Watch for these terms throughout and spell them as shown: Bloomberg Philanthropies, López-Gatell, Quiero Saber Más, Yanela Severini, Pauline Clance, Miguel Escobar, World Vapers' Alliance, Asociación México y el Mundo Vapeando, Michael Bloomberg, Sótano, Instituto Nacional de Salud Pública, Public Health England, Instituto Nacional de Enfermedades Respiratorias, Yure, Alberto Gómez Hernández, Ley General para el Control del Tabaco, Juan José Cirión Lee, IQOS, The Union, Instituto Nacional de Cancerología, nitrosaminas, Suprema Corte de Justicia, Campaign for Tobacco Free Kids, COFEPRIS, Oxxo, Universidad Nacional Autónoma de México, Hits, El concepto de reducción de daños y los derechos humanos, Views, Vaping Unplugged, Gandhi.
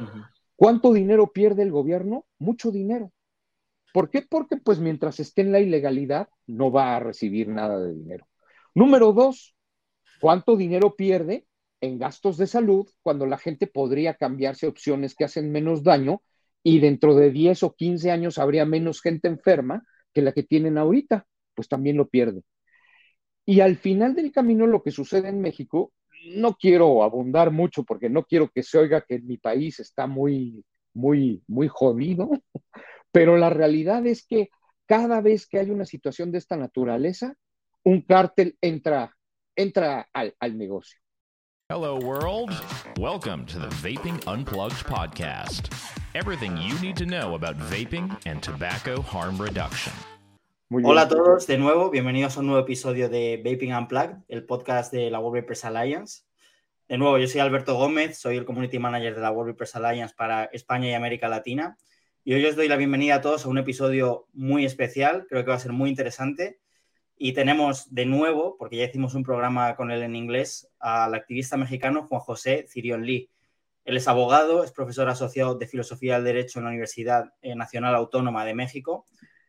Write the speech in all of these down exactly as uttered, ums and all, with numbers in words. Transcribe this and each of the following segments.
Uh-huh. ¿Cuánto dinero pierde el gobierno? Mucho dinero. ¿Por qué? Porque pues mientras esté en la ilegalidad no va a recibir nada de dinero. Número dos, ¿cuánto dinero pierde en gastos de salud cuando la gente podría cambiarse opciones que hacen menos daño y dentro de diez o quince años habría menos gente enferma que la que tienen ahorita? Pues también lo pierde. Y al final del camino lo que sucede en México, no quiero abundar mucho porque no quiero que se oiga que mi país está muy, muy, muy jodido, pero la realidad es que cada vez que hay una situación de esta naturaleza, un cártel entra, entra al, al negocio. Hello world, welcome to the Vaping Unplugged podcast. Everything you need to know about vaping and tobacco harm reduction. Hola a todos de nuevo, bienvenidos a un nuevo episodio de Vaping Unplugged, el podcast de la World Vapers' Alliance. De nuevo, yo soy Alberto Gómez, soy el Community Manager de la World Vapers' Alliance para España y América Latina. Y hoy os doy la bienvenida a todos a un episodio muy especial, creo que va a ser muy interesante. Y tenemos de nuevo, porque ya hicimos un programa con él en inglés, al activista mexicano Juan José Cirión Lee. Él es abogado, es profesor asociado de Filosofía del Derecho en la Universidad Nacional Autónoma de México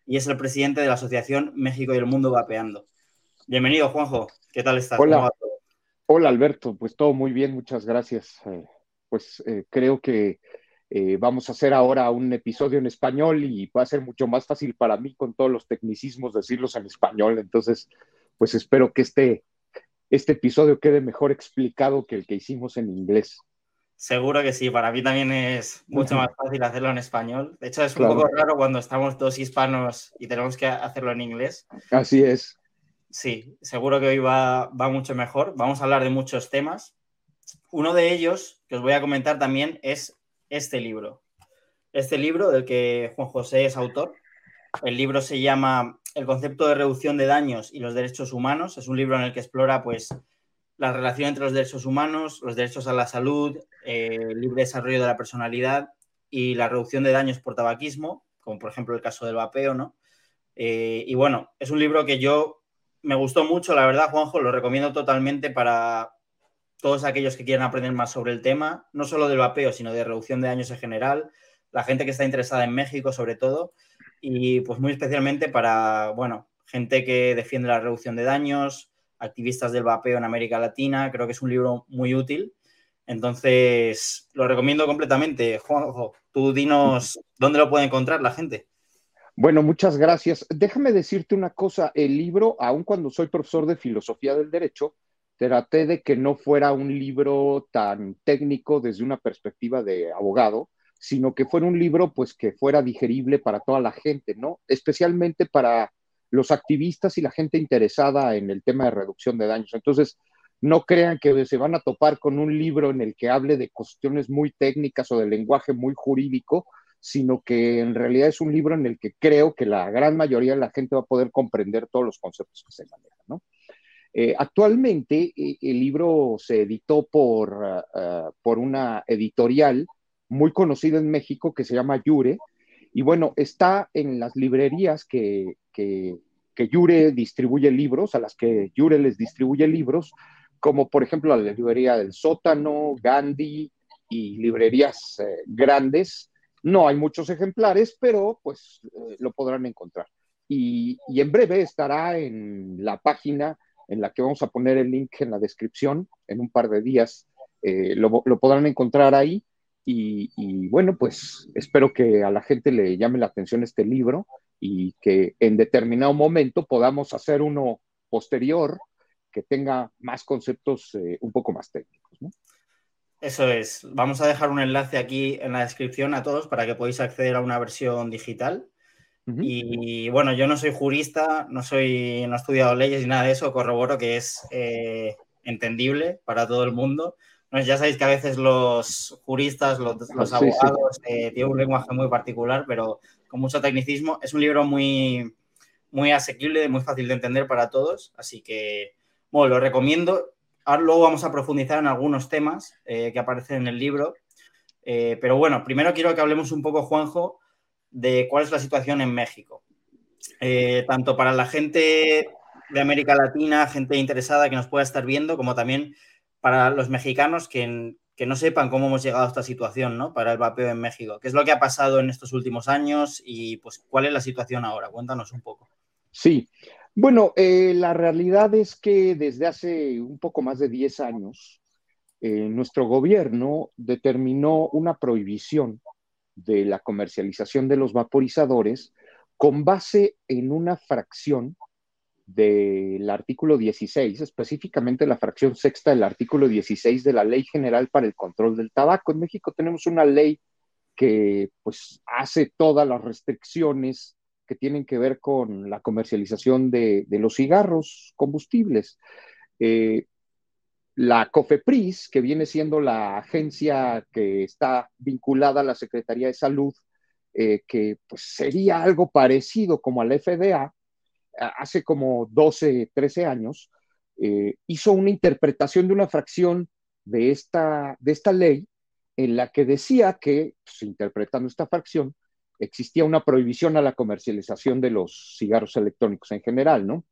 y es el presidente de la Asociación México y el Mundo Vapeando. Bienvenido, Juanjo. ¿Qué tal estás? Hola, Hola Alberto. Pues todo muy bien, muchas gracias. Eh, pues eh, creo que eh, vamos a hacer ahora un episodio en español y va a ser mucho más fácil para mí con todos los tecnicismos decirlos en español. Entonces, pues espero que este, este episodio quede mejor explicado que el que hicimos en inglés. Seguro que sí, para mí también es mucho más fácil hacerlo en español. De hecho, es un claro. poco raro cuando estamos dos hispanos y tenemos que hacerlo en inglés. Así es. Sí, seguro que hoy va, va mucho mejor. Vamos a hablar de muchos temas. Uno de ellos, que os voy a comentar también, es este libro. Este libro del que Juan José es autor. El libro se llama El concepto de reducción de daños y los derechos humanos. Es un libro en el que explora, pues, la relación entre los derechos humanos, los derechos a la salud, eh, el libre desarrollo de la personalidad y la reducción de daños por tabaquismo, como por ejemplo el caso del vapeo, ¿no? Eh, y bueno, es un libro que yo me gustó mucho, la verdad, Juanjo, lo recomiendo totalmente para todos aquellos que quieran aprender más sobre el tema, no solo del vapeo, sino de reducción de daños en general, la gente que está interesada en México sobre todo, y pues muy especialmente para, bueno, gente que defiende la reducción de daños, activistas del vapeo en América Latina. Creo que es un libro muy útil. Entonces, lo recomiendo completamente. Juanjo, tú dinos dónde lo puede encontrar la gente. Bueno, muchas gracias. Déjame decirte una cosa. El libro, aun cuando soy profesor de filosofía del derecho, traté de que no fuera un libro tan técnico desde una perspectiva de abogado, sino que fuera un libro pues, que fuera digerible para toda la gente, ¿no? Especialmente para los activistas y la gente interesada en el tema de reducción de daños. Entonces, no crean que se van a topar con un libro en el que hable de cuestiones muy técnicas o de lenguaje muy jurídico, sino que en realidad es un libro en el que creo que la gran mayoría de la gente va a poder comprender todos los conceptos que se manejan, ¿no? Eh, actualmente, el libro se editó por, uh, por una editorial muy conocida en México que se llama Yure, y bueno, está en las librerías que, que, que Yure distribuye libros, a las que Yure les distribuye libros, como por ejemplo la librería del Sótano, Gandhi y librerías eh, grandes. No hay muchos ejemplares, pero pues eh, lo podrán encontrar. Y, y en breve estará en la página en la que vamos a poner el link en la descripción, en un par de días eh, lo, lo podrán encontrar ahí. Y, y bueno, pues espero que a la gente le llame la atención este libro y que en determinado momento podamos hacer uno posterior que tenga más conceptos eh, un poco más técnicos, ¿no? Eso es. Vamos a dejar un enlace aquí en la descripción a todos para que podáis acceder a una versión digital. Uh-huh. Y bueno, yo no soy jurista, no soy, no he estudiado leyes ni nada de eso, corroboro que es eh, entendible para todo el mundo. Ya sabéis que a veces los juristas, los, los abogados, sí, sí. Eh, tienen un lenguaje muy particular, pero con mucho tecnicismo. Es un libro muy, muy asequible, muy fácil de entender para todos. Así que, bueno, lo recomiendo. Ahora luego vamos a profundizar en algunos temas eh, que aparecen en el libro. Eh, pero bueno, primero quiero que hablemos un poco, Juanjo, de cuál es la situación en México. Eh, tanto para la gente de América Latina, gente interesada que nos pueda estar viendo, como también para los mexicanos que en, que no sepan cómo hemos llegado a esta situación, ¿no?, para el vapeo en México. ¿Qué es lo que ha pasado en estos últimos años y pues cuál es la situación ahora? Cuéntanos un poco. Sí, bueno, eh, la realidad es que desde hace un poco más de diez años eh, nuestro gobierno determinó una prohibición de la comercialización de los vaporizadores con base en una fracción del artículo dieciséis, específicamente la fracción sexta del artículo dieciséis de la Ley General para el Control del Tabaco. En México tenemos una ley que pues hace todas las restricciones que tienen que ver con la comercialización de, de los cigarros combustibles. Eh, la COFEPRIS, que viene siendo la agencia que está vinculada a la Secretaría de Salud, eh, que pues sería algo parecido como a la F D A, hace como doce, trece años, eh, hizo una interpretación de una fracción de esta, de esta ley en la que decía que, pues, interpretando esta fracción, existía una prohibición a la comercialización de los cigarros electrónicos en general, ¿no?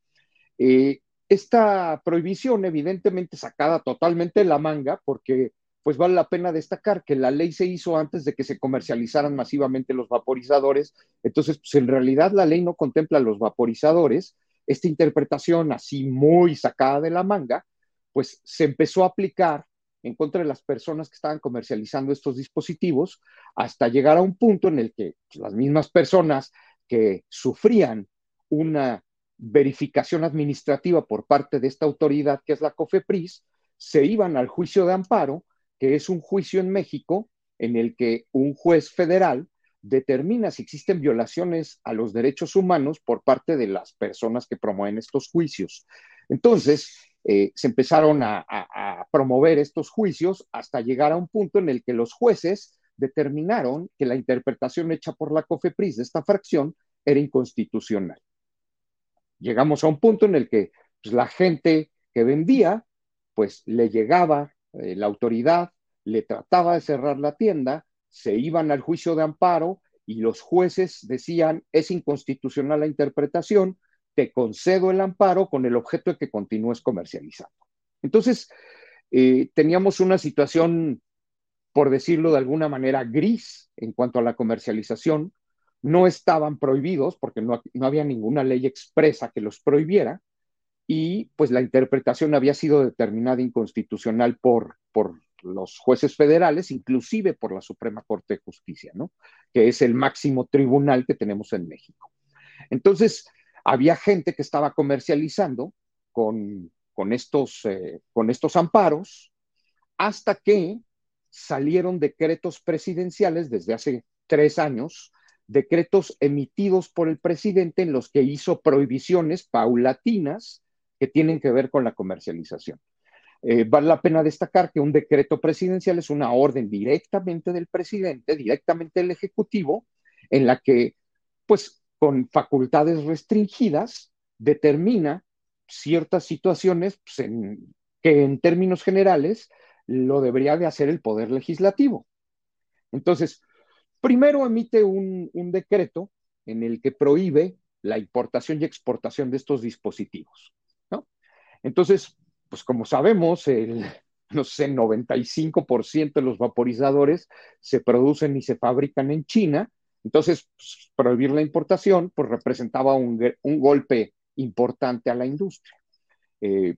Eh, esta prohibición, evidentemente sacada totalmente de la manga, porque pues vale la pena destacar que la ley se hizo antes de que se comercializaran masivamente los vaporizadores, entonces pues en realidad la ley no contempla los vaporizadores. Esta interpretación así muy sacada de la manga, pues se empezó a aplicar en contra de las personas que estaban comercializando estos dispositivos, hasta llegar a un punto en el que las mismas personas que sufrían una verificación administrativa por parte de esta autoridad que es la COFEPRIS, se iban al juicio de amparo, que es un juicio en México en el que un juez federal determina si existen violaciones a los derechos humanos por parte de las personas que promueven estos juicios. Entonces, eh, se empezaron a, a, a promover estos juicios hasta llegar a un punto en el que los jueces determinaron que la interpretación hecha por la COFEPRIS de esta fracción era inconstitucional. Llegamos a un punto en el que pues, la gente que vendía, pues le llegaba la autoridad, le trataba de cerrar la tienda, se iban al juicio de amparo y los jueces decían: es inconstitucional la interpretación, te concedo el amparo con el objeto de que continúes comercializando. Entonces, eh, teníamos una situación, por decirlo de alguna manera, gris en cuanto a la comercialización. No estaban prohibidos porque no, no había ninguna ley expresa que los prohibiera, y pues la interpretación había sido determinada inconstitucional por, por los jueces federales, inclusive por la Suprema Corte de Justicia, ¿no?, que es el máximo tribunal que tenemos en México. Entonces, había gente que estaba comercializando con, con, estos, eh, con estos amparos, hasta que salieron decretos presidenciales desde hace tres años, decretos emitidos por el presidente en los que hizo prohibiciones paulatinas que tienen que ver con la comercialización. Eh, vale la pena destacar que un decreto presidencial es una orden directamente del presidente, directamente del Ejecutivo, en la que, pues, con facultades restringidas, determina ciertas situaciones pues, en, que en términos generales lo debería de hacer el Poder Legislativo. Entonces, primero emite un, un decreto en el que prohíbe la importación y exportación de estos dispositivos. Entonces, pues como sabemos, el, no sé, noventa y cinco por ciento de los vaporizadores se producen y se fabrican en China. Entonces, pues, prohibir la importación pues representaba un, un golpe importante a la industria. Eh,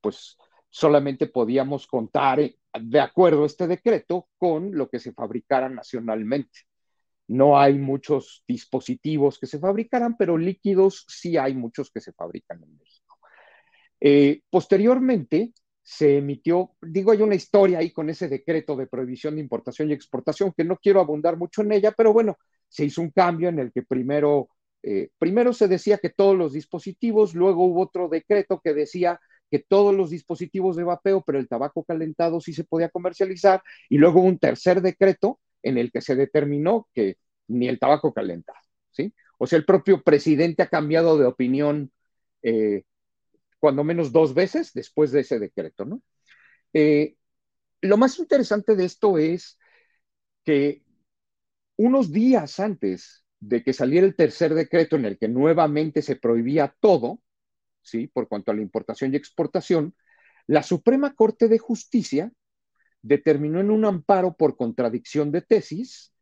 pues solamente podíamos contar, de acuerdo a este decreto, con lo que se fabricara nacionalmente. No hay muchos dispositivos que se fabricaran, pero líquidos sí hay muchos que se fabrican en México. Eh, posteriormente se emitió, digo, hay una historia ahí con ese decreto de prohibición de importación y exportación que no quiero abundar mucho en ella, pero bueno, se hizo un cambio en el que primero, eh, primero se decía que todos los dispositivos, luego hubo otro decreto que decía que todos los dispositivos de vapeo, pero el tabaco calentado sí se podía comercializar, y luego un tercer decreto en el que se determinó que ni el tabaco calentado, ¿sí? O sea, el propio presidente ha cambiado de opinión eh, cuando menos dos veces después de ese decreto, ¿no? Eh, lo más interesante de esto es que unos días antes de que saliera el tercer decreto en el que nuevamente se prohibía todo, ¿sí?, por cuanto a la importación y exportación, la Suprema Corte de Justicia determinó en un amparo por contradicción de tesis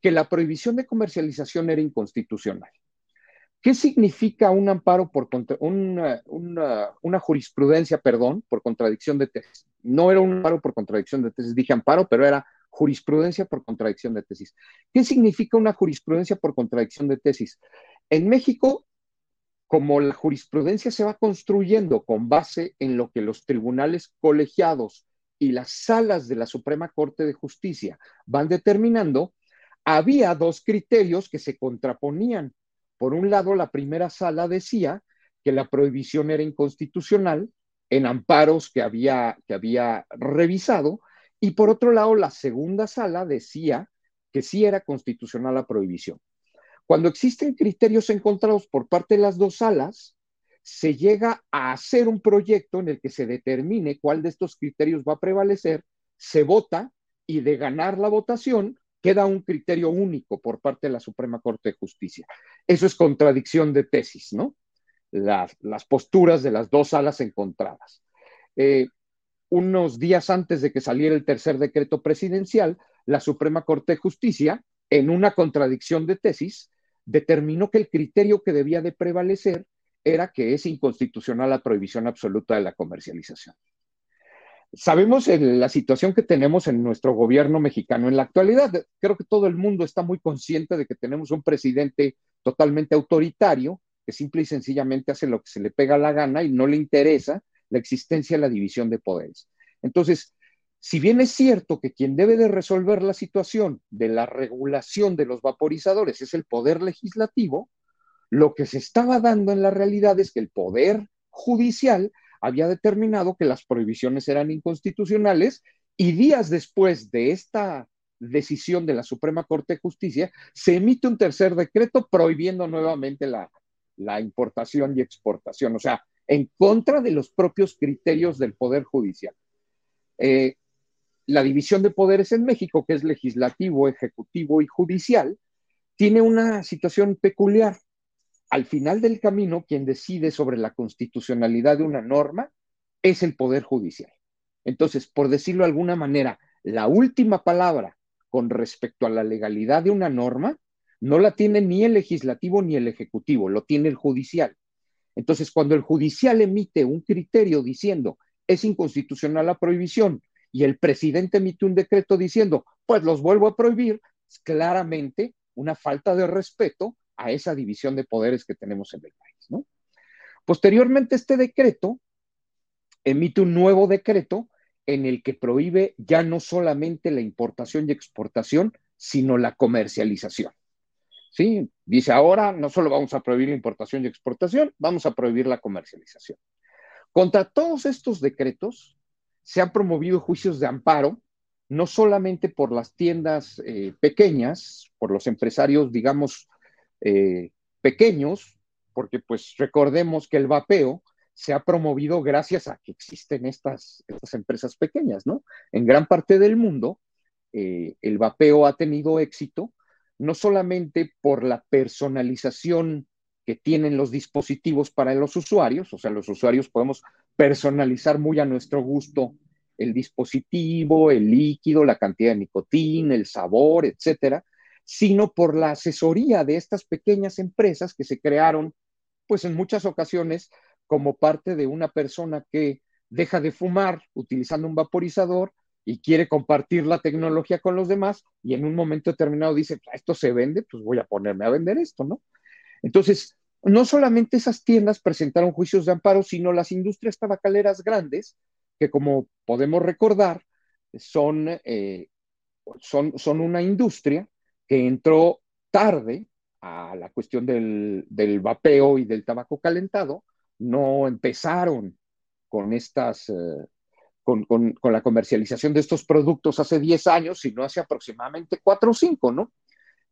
que la prohibición de comercialización era inconstitucional. ¿Qué significa un amparo por contra, una, una, una jurisprudencia, perdón, por contradicción de tesis? No era un amparo por contradicción de tesis, dije amparo, pero era jurisprudencia por contradicción de tesis. ¿Qué significa una jurisprudencia por contradicción de tesis? En México, como la jurisprudencia se va construyendo con base en lo que los tribunales colegiados y las salas de la Suprema Corte de Justicia van determinando, había dos criterios que se contraponían. Por un lado, la primera sala decía que la prohibición era inconstitucional en amparos que había, que había revisado, y por otro lado, la segunda sala decía que sí era constitucional la prohibición. Cuando existen criterios encontrados por parte de las dos salas, se llega a hacer un proyecto en el que se determine cuál de estos criterios va a prevalecer, se vota, y de ganar la votación, queda un criterio único por parte de la Suprema Corte de Justicia. Eso es contradicción de tesis, ¿no? Las, las posturas de las dos salas encontradas. Eh, unos días antes de que saliera el tercer decreto presidencial, la Suprema Corte de Justicia, en una contradicción de tesis, determinó que el criterio que debía de prevalecer era que es inconstitucional la prohibición absoluta de la comercialización. Sabemos el, la situación que tenemos en nuestro gobierno mexicano en la actualidad. Creo que todo el mundo está muy consciente de que tenemos un presidente totalmente autoritario, que simple y sencillamente hace lo que se le pega la gana y no le interesa la existencia de la división de poderes. Entonces, si bien es cierto que quien debe de resolver la situación de la regulación de los vaporizadores es el poder legislativo, lo que se estaba dando en la realidad es que el poder judicial había determinado que las prohibiciones eran inconstitucionales, y días después de esta decisión de la Suprema Corte de Justicia se emite un tercer decreto prohibiendo nuevamente la, la importación y exportación, o sea, en contra de los propios criterios del Poder Judicial. Eh, la división de poderes en México, que es legislativo, ejecutivo y judicial, tiene una situación peculiar. Al final del camino, quien decide sobre la constitucionalidad de una norma es el Poder Judicial. Entonces, por decirlo de alguna manera, la última palabra con respecto a la legalidad de una norma no la tiene ni el legislativo ni el ejecutivo, lo tiene el judicial. Entonces, cuando el judicial emite un criterio diciendo es inconstitucional la prohibición y el presidente emite un decreto diciendo pues los vuelvo a prohibir, es claramente una falta de respeto a esa división de poderes que tenemos en el país, ¿no? Posteriormente, este decreto emite un nuevo decreto en el que prohíbe ya no solamente la importación y exportación, sino la comercialización, ¿sí? Dice, ahora no solo vamos a prohibir la importación y exportación, vamos a prohibir la comercialización. Contra todos estos decretos se han promovido juicios de amparo, no solamente por las tiendas eh, pequeñas, por los empresarios, digamos, Eh, pequeños, porque pues recordemos que el vapeo se ha promovido gracias a que existen estas, estas empresas pequeñas, ¿no? En gran parte del mundo eh, el vapeo ha tenido éxito, no solamente por la personalización que tienen los dispositivos para los usuarios, o sea, los usuarios podemos personalizar muy a nuestro gusto el dispositivo, el líquido, la cantidad de nicotina, el sabor, etcétera, sino por la asesoría de estas pequeñas empresas que se crearon, pues en muchas ocasiones, como parte de una persona que deja de fumar utilizando un vaporizador y quiere compartir la tecnología con los demás, y en un momento determinado dice, esto se vende, pues voy a ponerme a vender esto, ¿no? Entonces, no solamente esas tiendas presentaron juicios de amparo, sino las industrias tabacaleras grandes, que como podemos recordar, son, eh, son, son una industria que entró tarde a la cuestión del, del vapeo y del tabaco calentado, no empezaron con, estas, eh, con, con, con la comercialización de estos productos hace diez años, sino hace aproximadamente cuatro o cinco, ¿no?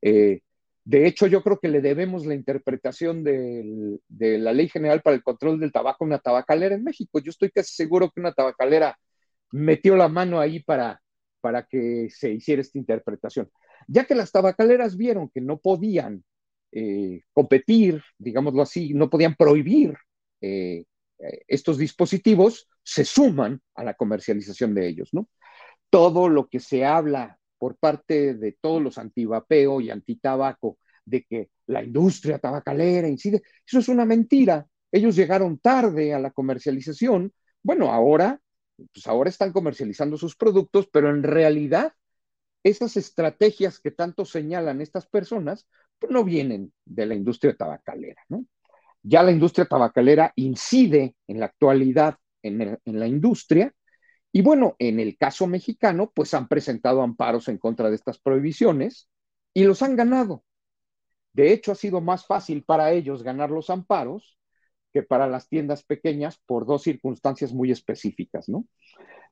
Eh, de hecho, yo creo que le debemos la interpretación del, de la Ley General para el Control del Tabaco a una tabacalera en México. Yo estoy casi seguro que una tabacalera metió la mano ahí para, para que se hiciera esta interpretación. Ya que las tabacaleras vieron que no podían eh, competir, digámoslo así, no podían prohibir eh, estos dispositivos, se suman a la comercialización de ellos, ¿no? todo lo que se habla por parte de todos los antivapeo y antitabaco de que la industria tabacalera incide, eso es una mentira. Ellos llegaron tarde a la comercialización. Bueno, ahora, pues ahora están comercializando sus productos, pero en realidad esas estrategias que tanto señalan estas personas pues no vienen de la industria tabacalera, ¿no? Ya la industria tabacalera incide en la actualidad en, el, en la industria y bueno, en el caso mexicano pues han presentado amparos en contra de estas prohibiciones y los han ganado. De hecho, ha sido más fácil para ellos ganar los amparos que para las tiendas pequeñas por dos circunstancias muy específicas, ¿no?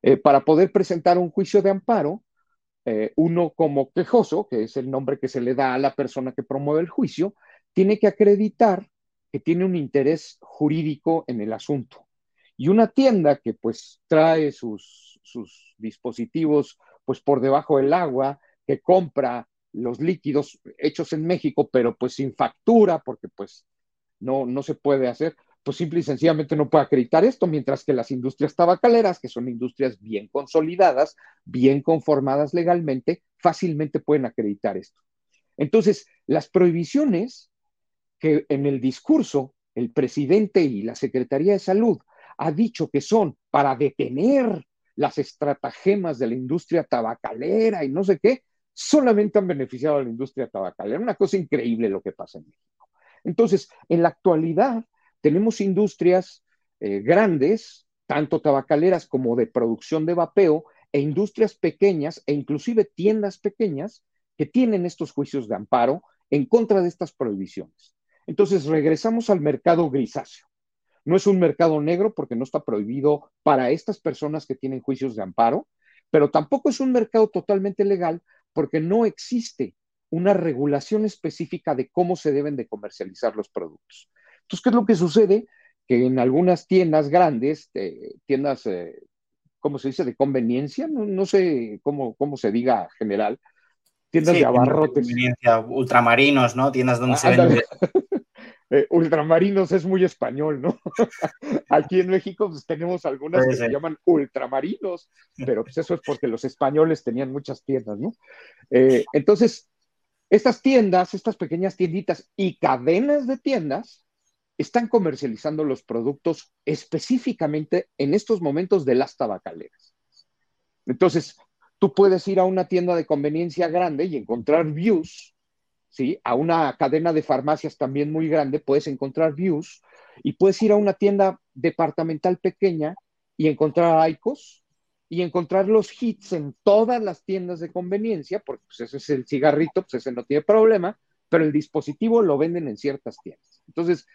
Eh, para poder presentar un juicio de amparo, eh, uno como quejoso, que es el nombre que se le da a la persona que promueve el juicio, tiene que acreditar que tiene un interés jurídico en el asunto. Y una tienda que pues trae sus, sus dispositivos pues por debajo del agua, que compra los líquidos hechos en México, pero pues sin factura, porque pues no, no se puede hacer, pues simple y sencillamente no puede acreditar esto, mientras que las industrias tabacaleras, que son industrias bien consolidadas, bien conformadas legalmente, fácilmente pueden acreditar esto. Entonces, las prohibiciones que en el discurso el presidente y la Secretaría de Salud ha dicho que son para detener las estratagemas de la industria tabacalera y no sé qué, solamente han beneficiado a la industria tabacalera. Una cosa increíble lo que pasa en México. Entonces, en la actualidad, tenemos industrias eh, grandes, tanto tabacaleras como de producción de vapeo, e industrias pequeñas, e inclusive tiendas pequeñas, que tienen estos juicios de amparo en contra de estas prohibiciones. Entonces, regresamos al mercado grisáceo. No es un mercado negro porque no está prohibido para estas personas que tienen juicios de amparo, pero tampoco es un mercado totalmente legal porque no existe una regulación específica de cómo se deben de comercializar los productos. Entonces, ¿qué es lo que sucede? Que en algunas tiendas grandes, eh, tiendas, eh, ¿cómo se dice? De conveniencia, no, no sé cómo, cómo se diga general, tiendas sí, de abarrotes. Tiendas de ultramarinos, ¿no? Tiendas donde ah, se venden. eh, ultramarinos es muy español, ¿no? Aquí en México pues, tenemos algunas Puede que ser. se llaman ultramarinos, pero pues eso es porque los españoles tenían muchas tiendas, ¿no? Eh, entonces, estas tiendas, estas pequeñas tienditas y cadenas de tiendas están comercializando los productos específicamente en estos momentos de las tabacaleras. Entonces, tú puedes ir a una tienda de conveniencia grande y encontrar Views, ¿sí? A una cadena de farmacias también muy grande puedes encontrar Views y puedes ir a una tienda departamental pequeña y encontrar I Q O S, y encontrar los Hits en todas las tiendas de conveniencia, porque pues, ese es el cigarrito, pues ese no tiene problema, pero el dispositivo lo venden en ciertas tiendas. Entonces,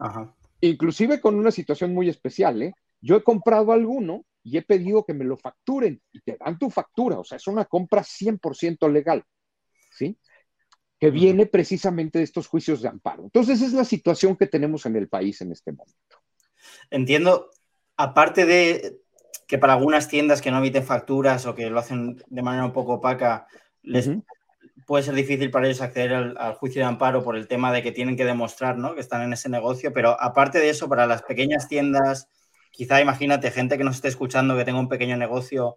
Ajá. inclusive con una situación muy especial, ¿eh? Yo he comprado alguno y he pedido que me lo facturen, y te dan tu factura, o sea, es una compra cien por ciento legal, ¿sí? Que viene precisamente de estos juicios de amparo. Entonces, es la situación que tenemos en el país en este momento. Entiendo, aparte de que para algunas tiendas que no emiten facturas o que lo hacen de manera un poco opaca, les uh-huh. puede ser difícil para ellos acceder al, al juicio de amparo por el tema de que tienen que demostrar, ¿no? que están en ese negocio, pero aparte de eso, para las pequeñas tiendas, quizá imagínate gente que nos esté escuchando que tenga un pequeño negocio,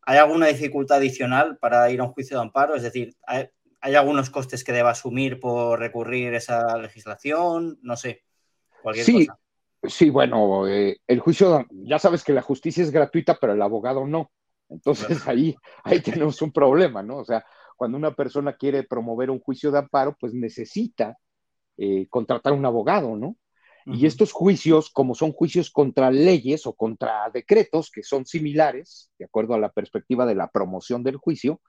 ¿hay alguna dificultad adicional para ir a un juicio de amparo? Es decir, ¿hay, hay algunos costes que deba asumir por recurrir esa legislación? No sé, cualquier sí. cosa. Sí, bueno, eh, el juicio, ya sabes que la justicia es gratuita, pero el abogado no. Entonces ahí, ahí tenemos un problema, ¿no? O sea, cuando una persona quiere promover un juicio de amparo, pues necesita eh, contratar un abogado, ¿no? Uh-huh. Y estos juicios, como son juicios contra leyes o contra decretos, que son similares, de acuerdo a la perspectiva de la promoción del juicio,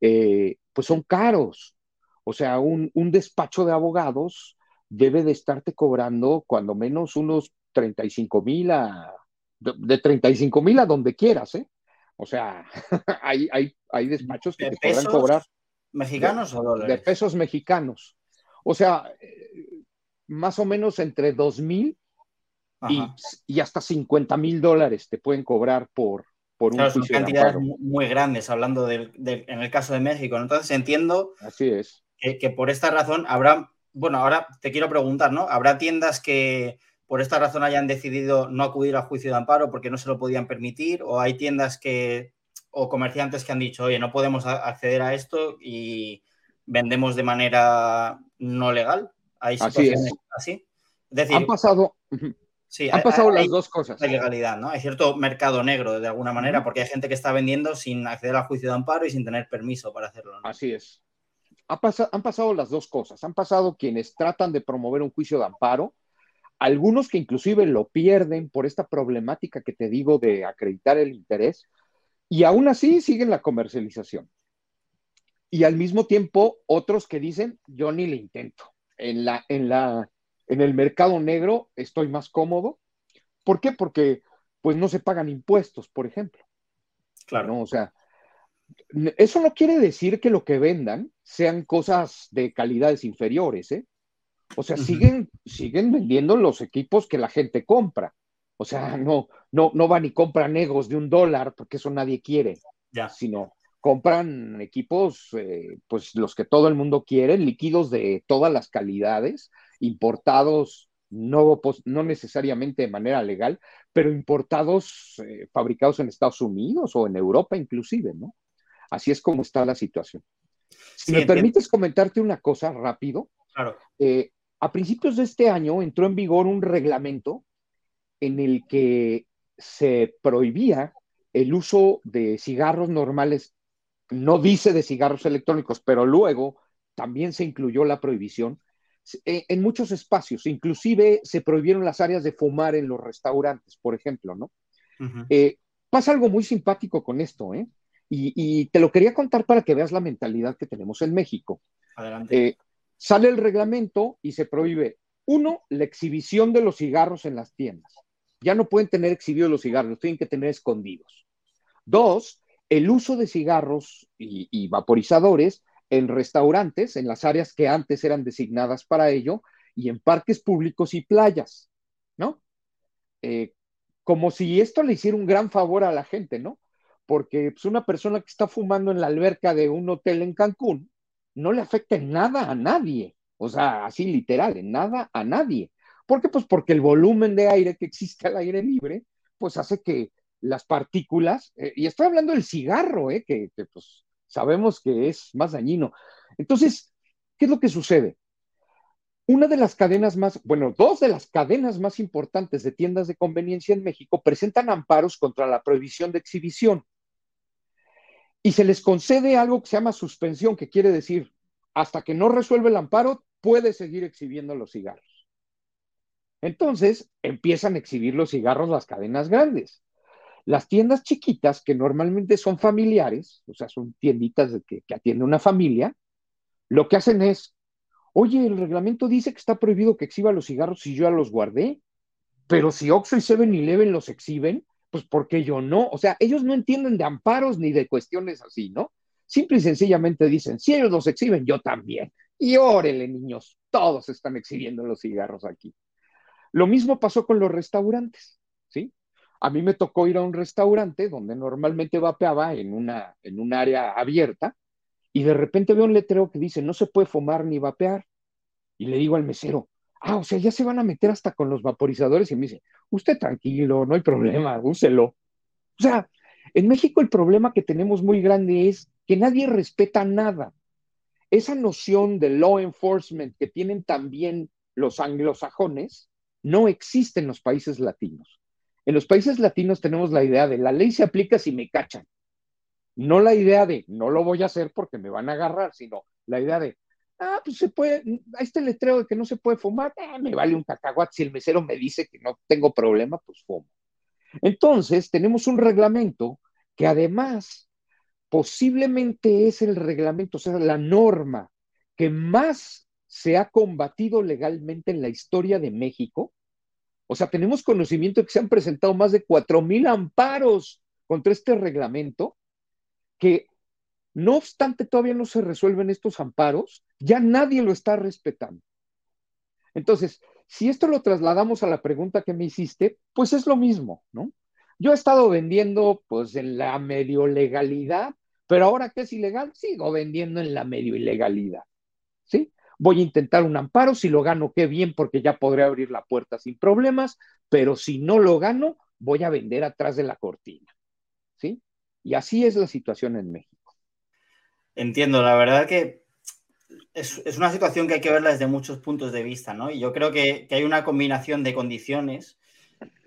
eh, pues son caros. O sea, un, un despacho de abogados debe de estarte cobrando cuando menos unos treinta y cinco mil a... De, de treinta y cinco mil a donde quieras, ¿eh? O sea, hay, hay, hay despachos que ¿De te podrán cobrar... mexicanos de, o dólares? De pesos mexicanos. O sea, más o menos entre dos mil y, y hasta cincuenta mil dólares te pueden cobrar por, por un claro, juicio. Son cantidades muy grandes, hablando del, del, en el caso de México. Entonces entiendo Así es. Que, que por esta razón habrá... Bueno, ahora te quiero preguntar, ¿no? ¿Habrá tiendas que por esta razón hayan decidido no acudir al juicio de amparo porque no se lo podían permitir? ¿O hay tiendas que o comerciantes que han dicho, oye, no podemos acceder a esto y vendemos de manera no legal. Hay situaciones así. Es. así. Es decir, han pasado, sí, han hay, pasado hay, las dos cosas. Hay legalidad, ¿no? Hay cierto mercado negro de alguna manera, porque hay gente que está vendiendo sin acceder al juicio de amparo y sin tener permiso para hacerlo, ¿no? Así es. Ha pas- han pasado las dos cosas. Han pasado quienes tratan de promover un juicio de amparo, algunos que inclusive lo pierden por esta problemática que te digo de acreditar el interés, y aún así siguen la comercialización. Y al mismo tiempo, otros que dicen, yo ni le intento. En, la, en, la, en el mercado negro estoy más cómodo. ¿Por qué? Porque pues no se pagan impuestos, por ejemplo. Claro. ¿No? O sea, eso no quiere decir que lo que vendan sean cosas de calidades inferiores, ¿eh? O sea, uh-huh. siguen, siguen vendiendo los equipos que la gente compra. O sea, no, no, no van y compran egos de un dólar, porque eso nadie quiere, ya. Sino compran equipos, eh, pues los que todo el mundo quiere, líquidos de todas las calidades, importados, no, no necesariamente de manera legal, pero importados, eh, fabricados en Estados Unidos o en Europa inclusive, ¿no? Así es como está la situación. Si sí, me entiendo. Permites comentarte una cosa rápido. Claro. Eh, a principios de este año entró en vigor un reglamento en el que se prohibía el uso de cigarros normales, no dice de cigarros electrónicos, pero luego también se incluyó la prohibición en, en muchos espacios, inclusive se prohibieron las áreas de fumar en los restaurantes, por ejemplo, ¿no? Uh-huh. Eh, pasa algo muy simpático con esto, ¿eh? Y, y te lo quería contar para que veas la mentalidad que tenemos en México. Adelante. Eh, sale el reglamento y se prohíbe, uno, la exhibición de los cigarros en las tiendas. Ya no pueden tener exhibidos los cigarros, los tienen que tener escondidos. Dos, el uso de cigarros y, y vaporizadores en restaurantes, en las áreas que antes eran designadas para ello, y en parques públicos y playas, ¿no? Eh, como si esto le hiciera un gran favor a la gente, ¿no? Porque pues, una persona que está fumando en la alberca de un hotel en Cancún no le afecta en nada a nadie. O sea, así literal, en nada a nadie. ¿Por qué? Pues porque el volumen de aire que existe al aire libre, pues hace que las partículas, eh, y estoy hablando del cigarro, eh, que, que pues sabemos que es más dañino. Entonces, ¿qué es lo que sucede? Una de las cadenas más, bueno, dos de las cadenas más importantes de tiendas de conveniencia en México presentan amparos contra la prohibición de exhibición. Y se les concede algo que se llama suspensión, que quiere decir, hasta que no resuelve el amparo, puede seguir exhibiendo los cigarros. Entonces, empiezan a exhibir los cigarros las cadenas grandes. Las tiendas chiquitas, que normalmente son familiares, o sea, son tienditas de que, que atiende una familia, lo que hacen es, oye, el reglamento dice que está prohibido que exhiba los cigarros si yo ya los guardé, pero si Oxxo y siete eleven los exhiben, pues ¿por qué yo no? O sea, ellos no entienden de amparos ni de cuestiones así, ¿no? Simple y sencillamente dicen, si ellos los exhiben, yo también. Y órale, niños, todos están exhibiendo los cigarros aquí. Lo mismo pasó con los restaurantes, ¿sí? A mí me tocó ir a un restaurante donde normalmente vapeaba en una, en un área abierta y de repente veo un letrero que dice, no se puede fumar ni vapear. Y le digo al mesero, ah, o sea, ya se van a meter hasta con los vaporizadores. Y me dice, usted tranquilo, no hay problema, úselo. O sea, en México el problema que tenemos muy grande es que nadie respeta nada. Esa noción de law enforcement que tienen también los anglosajones no existe en los países latinos. En los países latinos tenemos la idea de la ley se aplica si me cachan. No la idea de no lo voy a hacer porque me van a agarrar, sino la idea de ah, pues se puede, a este letrero de que no se puede fumar, eh, me vale un cacahuate. Si el mesero me dice que no tengo problema, pues fumo. Entonces, tenemos un reglamento que además posiblemente es el reglamento, o sea, la norma que más se ha combatido legalmente en la historia de México. O sea, tenemos conocimiento de que se han presentado más de cuatro mil amparos contra este reglamento, que no obstante todavía no se resuelven estos amparos, ya nadie lo está respetando. Entonces, si esto lo trasladamos a la pregunta que me hiciste, pues es lo mismo, ¿no? Yo he estado vendiendo, pues, en la medio legalidad, pero ahora que es ilegal, sigo vendiendo en la medio ilegalidad, ¿sí? Voy a intentar un amparo, si lo gano, qué bien, porque ya podré abrir la puerta sin problemas, pero si no lo gano, voy a vender atrás de la cortina, ¿sí? Y así es la situación en México. Entiendo, la verdad que es, es una situación que hay que verla desde muchos puntos de vista, ¿no? Y yo creo que, que hay una combinación de condiciones.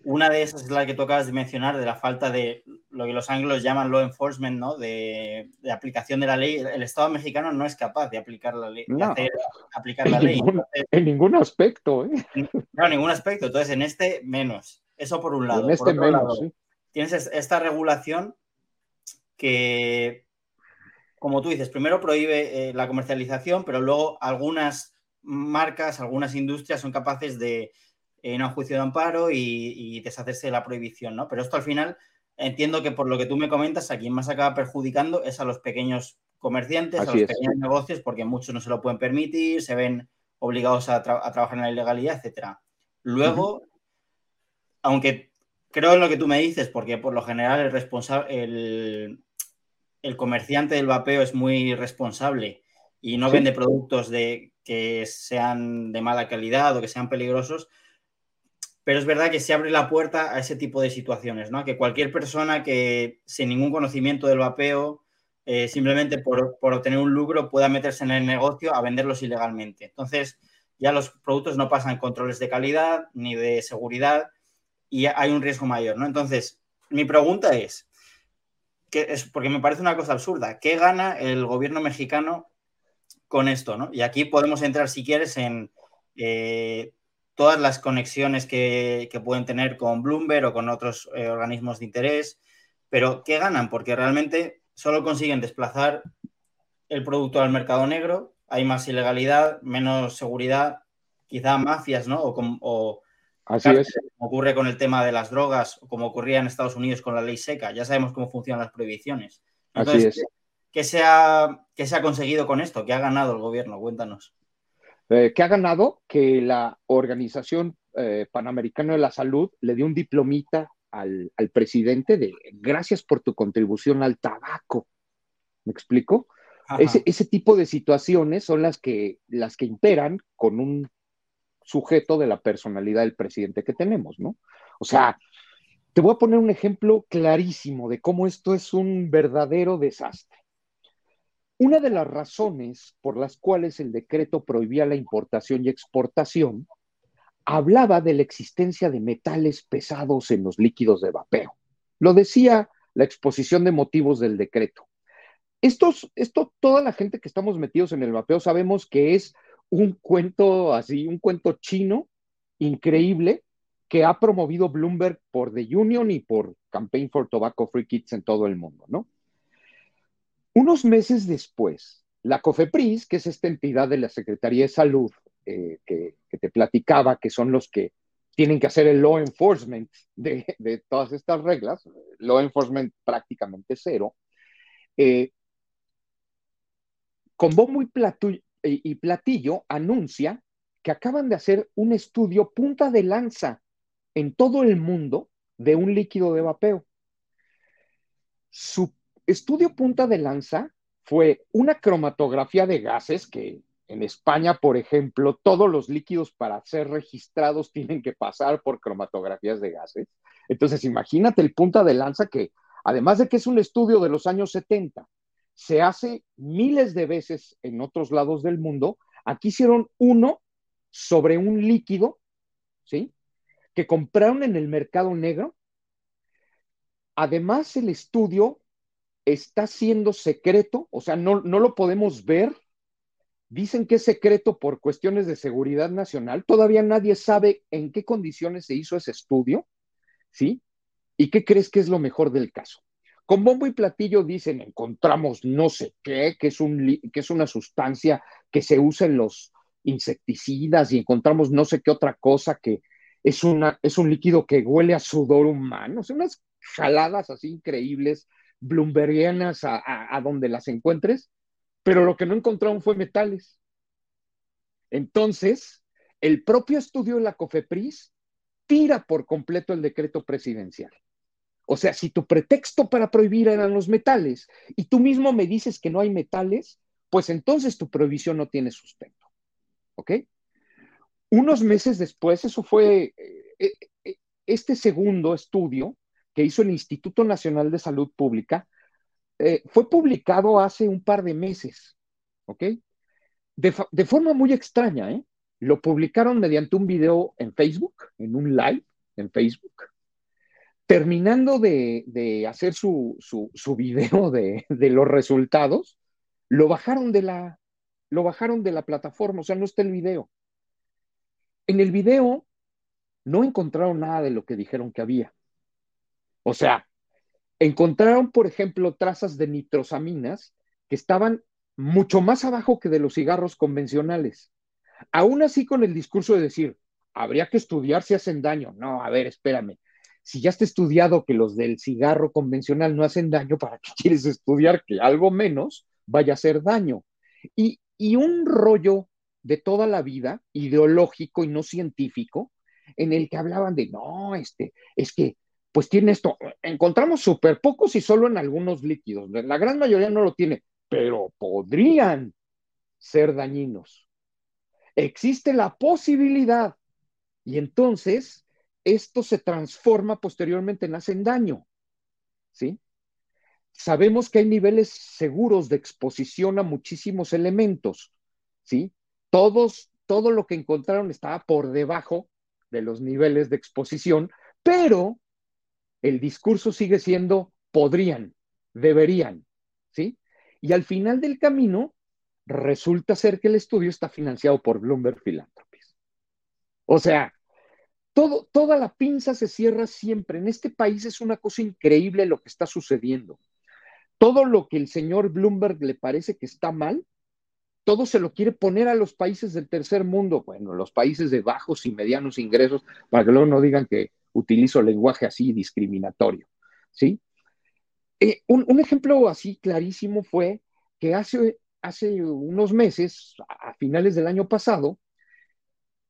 Una de esas es la que tocabas de mencionar, de la falta de lo que los anglos llaman law enforcement, ¿no? De, de aplicación de la ley. El Estado mexicano no es capaz de aplicar la ley. No, hacer, aplicar la ley. Ningún, Entonces, en ningún aspecto, ¿eh? En, no, en ningún aspecto. Entonces, en este, menos. Eso por un lado. En este, menos, lado, sí. Tienes esta regulación que, como tú dices, primero prohíbe eh, la comercialización, pero luego algunas marcas, algunas industrias son capaces de en un juicio de amparo y, y deshacerse de la prohibición, ¿no? Pero esto al final entiendo que por lo que tú me comentas, a quien más acaba perjudicando es a los pequeños comerciantes, Así a los es. pequeños negocios, porque muchos no se lo pueden permitir, se ven obligados a, tra- a trabajar en la ilegalidad, etcétera. Luego, uh-huh. aunque creo en lo que tú me dices, porque por lo general el, responsa- el, el comerciante del vapeo es muy responsable y no sí. vende productos de, que sean de mala calidad o que sean peligrosos, pero es verdad que se abre la puerta a ese tipo de situaciones, ¿no? Que cualquier persona que sin ningún conocimiento del vapeo, eh, simplemente por, por obtener un lucro, pueda meterse en el negocio a venderlos ilegalmente. Entonces, ya los productos no pasan controles de calidad ni de seguridad y hay un riesgo mayor, ¿no? Entonces, mi pregunta es, que es porque me parece una cosa absurda, ¿qué gana el gobierno mexicano con esto, ¿no? Y aquí podemos entrar, si quieres, en Eh, todas las conexiones que, que pueden tener con Bloomberg o con otros eh, organismos de interés, pero ¿qué ganan? Porque realmente solo consiguen desplazar el producto al mercado negro, hay más ilegalidad, menos seguridad, quizá mafias, ¿no? O, com, o Así cárcel, es. Como ocurre con el tema de las drogas, como ocurría en Estados Unidos con la ley seca, ya sabemos cómo funcionan las prohibiciones. Entonces, Así es. ¿qué, qué, se ha, ¿qué se ha conseguido con esto? ¿Qué ha ganado el gobierno? Cuéntanos. Eh, que ha ganado que la Organización eh, Panamericana de la Salud le dio un diplomita al, al presidente de gracias por tu contribución al tabaco. ¿Me explico? Ese, ese tipo de situaciones son las que, las que imperan con un sujeto de la personalidad del presidente que tenemos, ¿no? O sea, te voy a poner un ejemplo clarísimo de cómo esto es un verdadero desastre. Una de las razones por las cuales el decreto prohibía la importación y exportación hablaba de la existencia de metales pesados en los líquidos de vapeo. Lo decía la exposición de motivos del decreto. Estos, esto, toda la gente que estamos metidos en el vapeo sabemos que es un cuento así, un cuento chino increíble que ha promovido Bloomberg por The Union y por Campaign for Tobacco Free Kids en todo el mundo, ¿no? Unos meses después, la COFEPRIS, que es esta entidad de la Secretaría de Salud eh, que, que te platicaba, que son los que tienen que hacer el law enforcement de, de todas estas reglas, law enforcement prácticamente cero, eh, con bombo y, platu- y platillo anuncia que acaban de hacer un estudio punta de lanza en todo el mundo de un líquido de vapeo. Su estudio punta de lanza fue una cromatografía de gases que en España, por ejemplo, todos los líquidos para ser registrados tienen que pasar por cromatografías de gases. Entonces, imagínate el punta de lanza que, además de que es un estudio de los años setenta, se hace miles de veces en otros lados del mundo. Aquí hicieron uno sobre un líquido, ¿sí?, que compraron en el mercado negro. Además, el estudio está siendo secreto, o sea, no, no lo podemos ver. Dicen que es secreto por cuestiones de seguridad nacional. Todavía nadie sabe en qué condiciones se hizo ese estudio, ¿sí? ¿Y qué crees que es lo mejor del caso? Con bombo y platillo dicen, encontramos no sé qué, que es un li- que es una sustancia que se usa en los insecticidas, y encontramos no sé qué otra cosa que es, una, es un líquido que huele a sudor humano. O sea, unas jaladas así increíbles, bloombergianas a, a, a donde las encuentres, pero lo que no encontraron fue metales. Entonces, el propio estudio de la COFEPRIS tira por completo el decreto presidencial. O sea, si tu pretexto para prohibir eran los metales y tú mismo me dices que no hay metales, pues entonces tu prohibición no tiene sustento. ¿Ok? Unos meses después, eso fue eh, eh, este segundo estudio que hizo el Instituto Nacional de Salud Pública, eh, fue publicado hace un par de meses, ¿ok? De, de forma muy extraña, ¿eh? Lo publicaron mediante un video en Facebook, en un live en Facebook. Terminando de, de hacer su, su, su video de, de los resultados, lo bajaron de la, lo bajaron de la plataforma, o sea, no está el video. En el video no encontraron nada de lo que dijeron que había. O sea, encontraron, por ejemplo, trazas de nitrosaminas que estaban mucho más abajo que de los cigarros convencionales. Aún así, con el discurso de decir, habría que estudiar si hacen daño. No, a ver, espérame. Si ya está estudiado que los del cigarro convencional no hacen daño, ¿para qué quieres estudiar que algo menos vaya a hacer daño? Y, y un rollo de toda la vida, ideológico y no científico, en el que hablaban de, no, este, es que, pues tiene esto, encontramos súper pocos y solo en algunos líquidos, la gran mayoría no lo tiene, pero podrían ser dañinos. Existe la posibilidad, y entonces esto se transforma posteriormente en hacen daño, ¿sí? Sabemos que hay niveles seguros de exposición a muchísimos elementos, ¿sí? Todos, todo lo que encontraron estaba por debajo de los niveles de exposición, pero el discurso sigue siendo podrían, deberían, ¿sí? Y al final del camino resulta ser que el estudio está financiado por Bloomberg Philanthropies. O sea, Todo, toda la pinza se cierra siempre. En este país es una cosa increíble lo que está sucediendo. Todo lo que el señor Bloomberg le parece que está mal, todo se lo quiere poner a los países del tercer mundo, bueno, los países de bajos y medianos ingresos, para que luego no digan que utilizo lenguaje así discriminatorio, ¿sí? Eh, un, un ejemplo así clarísimo fue que hace, hace unos meses, a finales del año pasado,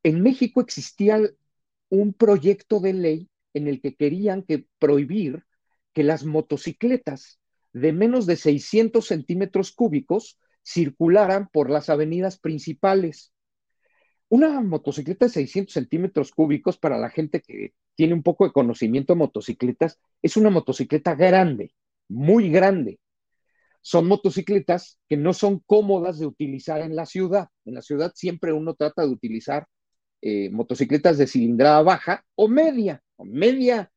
en México existía un proyecto de ley en el que querían que prohibir que las motocicletas de menos de seiscientos centímetros cúbicos circularan por las avenidas principales. Una motocicleta de seiscientos centímetros cúbicos, para la gente que tiene un poco de conocimiento de motocicletas, es una motocicleta grande, muy grande. Son motocicletas que no son cómodas de utilizar en la ciudad. En la ciudad siempre uno trata de utilizar Eh, motocicletas de cilindrada baja o media, o media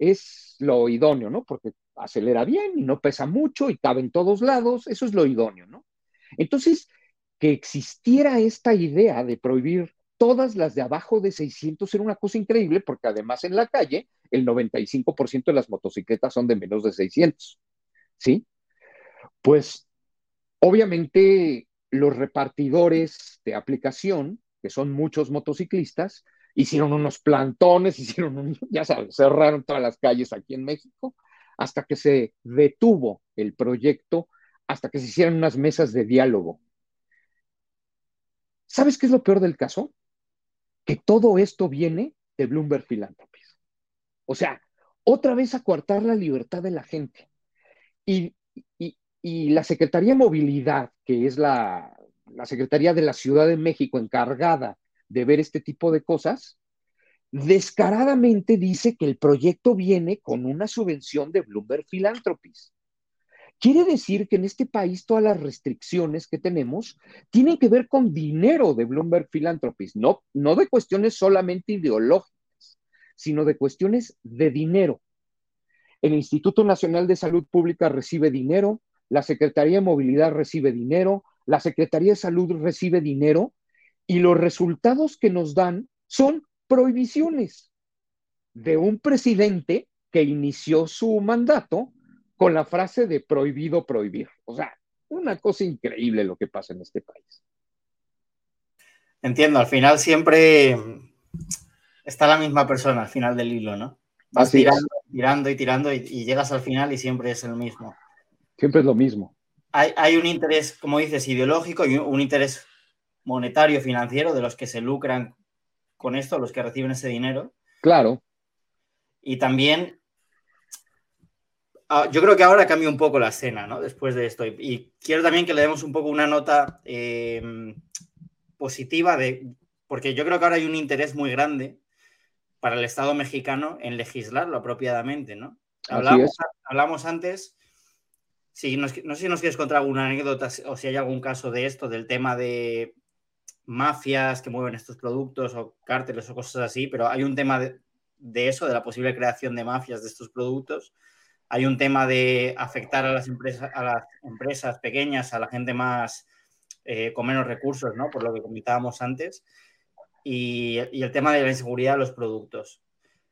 es lo idóneo, ¿no? Porque acelera bien y no pesa mucho y cabe en todos lados, eso es lo idóneo, ¿no? Entonces, que existiera esta idea de prohibir todas las de abajo de seiscientos era una cosa increíble, porque además en la calle el noventa y cinco por ciento de las motocicletas son de menos de seiscientos, ¿sí? Pues, obviamente, los repartidores de aplicación, que son muchos motociclistas, hicieron unos plantones, hicieron un, ya sabes, cerraron todas las calles aquí en México, hasta que se detuvo el proyecto, hasta que se hicieron unas mesas de diálogo. ¿Sabes qué es lo peor del caso? Que todo esto viene de Bloomberg Philanthropies. O sea, otra vez a coartar la libertad de la gente. Y, y, y la Secretaría de Movilidad, que es la... la Secretaría de la Ciudad de México encargada de ver este tipo de cosas, descaradamente dice que el proyecto viene con una subvención de Bloomberg Philanthropies. Quiere decir que en este país todas las restricciones que tenemos tienen que ver con dinero de Bloomberg Philanthropies, no, no de cuestiones solamente ideológicas, sino de cuestiones de dinero. El Instituto Nacional de Salud Pública recibe dinero, la Secretaría de Movilidad recibe dinero, la Secretaría de Salud recibe dinero y los resultados que nos dan son prohibiciones de un presidente que inició su mandato con la frase de prohibido prohibir. O sea, una cosa increíble lo que pasa en este país. Entiendo, al final siempre está la misma persona al final del hilo, ¿no? Vas Así tirando, es. tirando y tirando y, y llegas al final y siempre es el mismo. Siempre es lo mismo. Hay, hay un interés, como dices, ideológico y un, un interés monetario, financiero, de los que se lucran con esto, los que reciben ese dinero. Claro. Y también, yo creo que ahora cambia un poco la escena, ¿no? Después de esto. Y, y quiero también que le demos un poco una nota eh, positiva, de, porque yo creo que ahora hay un interés muy grande para el Estado mexicano en legislarlo apropiadamente, ¿no? Hablamos, hablamos antes Sí, no sé si nos quieres contar alguna anécdota o si hay algún caso de esto, del tema de mafias que mueven estos productos o cárteles o cosas así, pero hay un tema de, de eso, de la posible creación de mafias de estos productos. Hay un tema de afectar a las empresas, a las empresas pequeñas, a la gente más eh, con menos recursos, ¿no? Por lo que comentábamos antes. Y, y el tema de la inseguridad de los productos.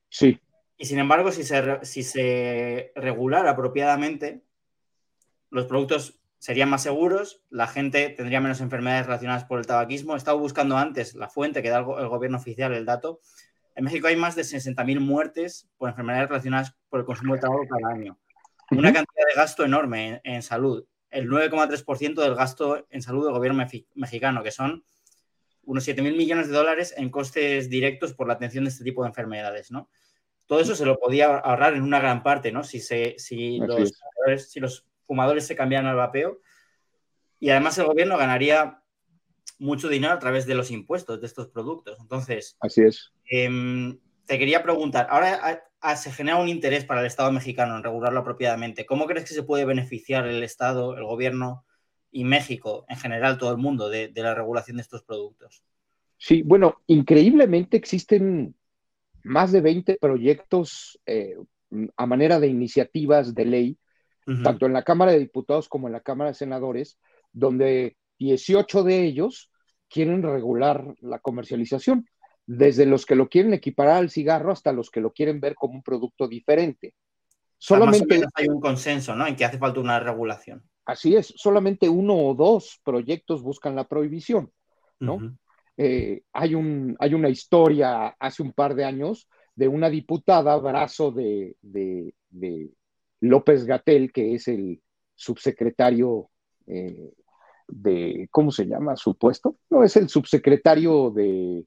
Sí. Y sin embargo, si se, si se regulara apropiadamente, los productos serían más seguros, la gente tendría menos enfermedades relacionadas por el tabaquismo. He estado buscando antes la fuente que da el, el gobierno oficial, el dato. En México hay más de sesenta mil muertes por enfermedades relacionadas por el consumo de tabaco cada año. Una cantidad de gasto enorme en, en salud. El nueve coma tres por ciento del gasto en salud del gobierno mef- mexicano, que son unos siete mil millones de dólares en costes directos por la atención de este tipo de enfermedades, ¿no? Todo eso se lo podía ahorrar en una gran parte, ¿no? Si, se, si, los, si los fumadores se cambiaran al vapeo. Y además el gobierno ganaría mucho dinero a través de los impuestos de estos productos. Entonces, así es. Eh, te quería preguntar, ahora a, a, se genera un interés para el Estado mexicano en regularlo apropiadamente. ¿Cómo crees que se puede beneficiar el Estado, el gobierno y México, en general todo el mundo, de, de la regulación de estos productos? Sí, bueno, increíblemente existen más de veinte proyectos eh, a manera de iniciativas de ley, uh-huh. tanto en la Cámara de Diputados como en la Cámara de Senadores, donde dieciocho de ellos quieren regular la comercialización, desde los que lo quieren equiparar al cigarro hasta los que lo quieren ver como un producto diferente. Solamente, más o menos, hay un consenso, ¿no?, en que hace falta una regulación. Así es, solamente uno o dos proyectos buscan la prohibición, ¿no? Uh-huh. Eh, hay un, hay una historia hace un par de años de una diputada, brazo de, de, de López-Gatell, que es el subsecretario eh, de, ¿cómo se llama su puesto? No, es el subsecretario de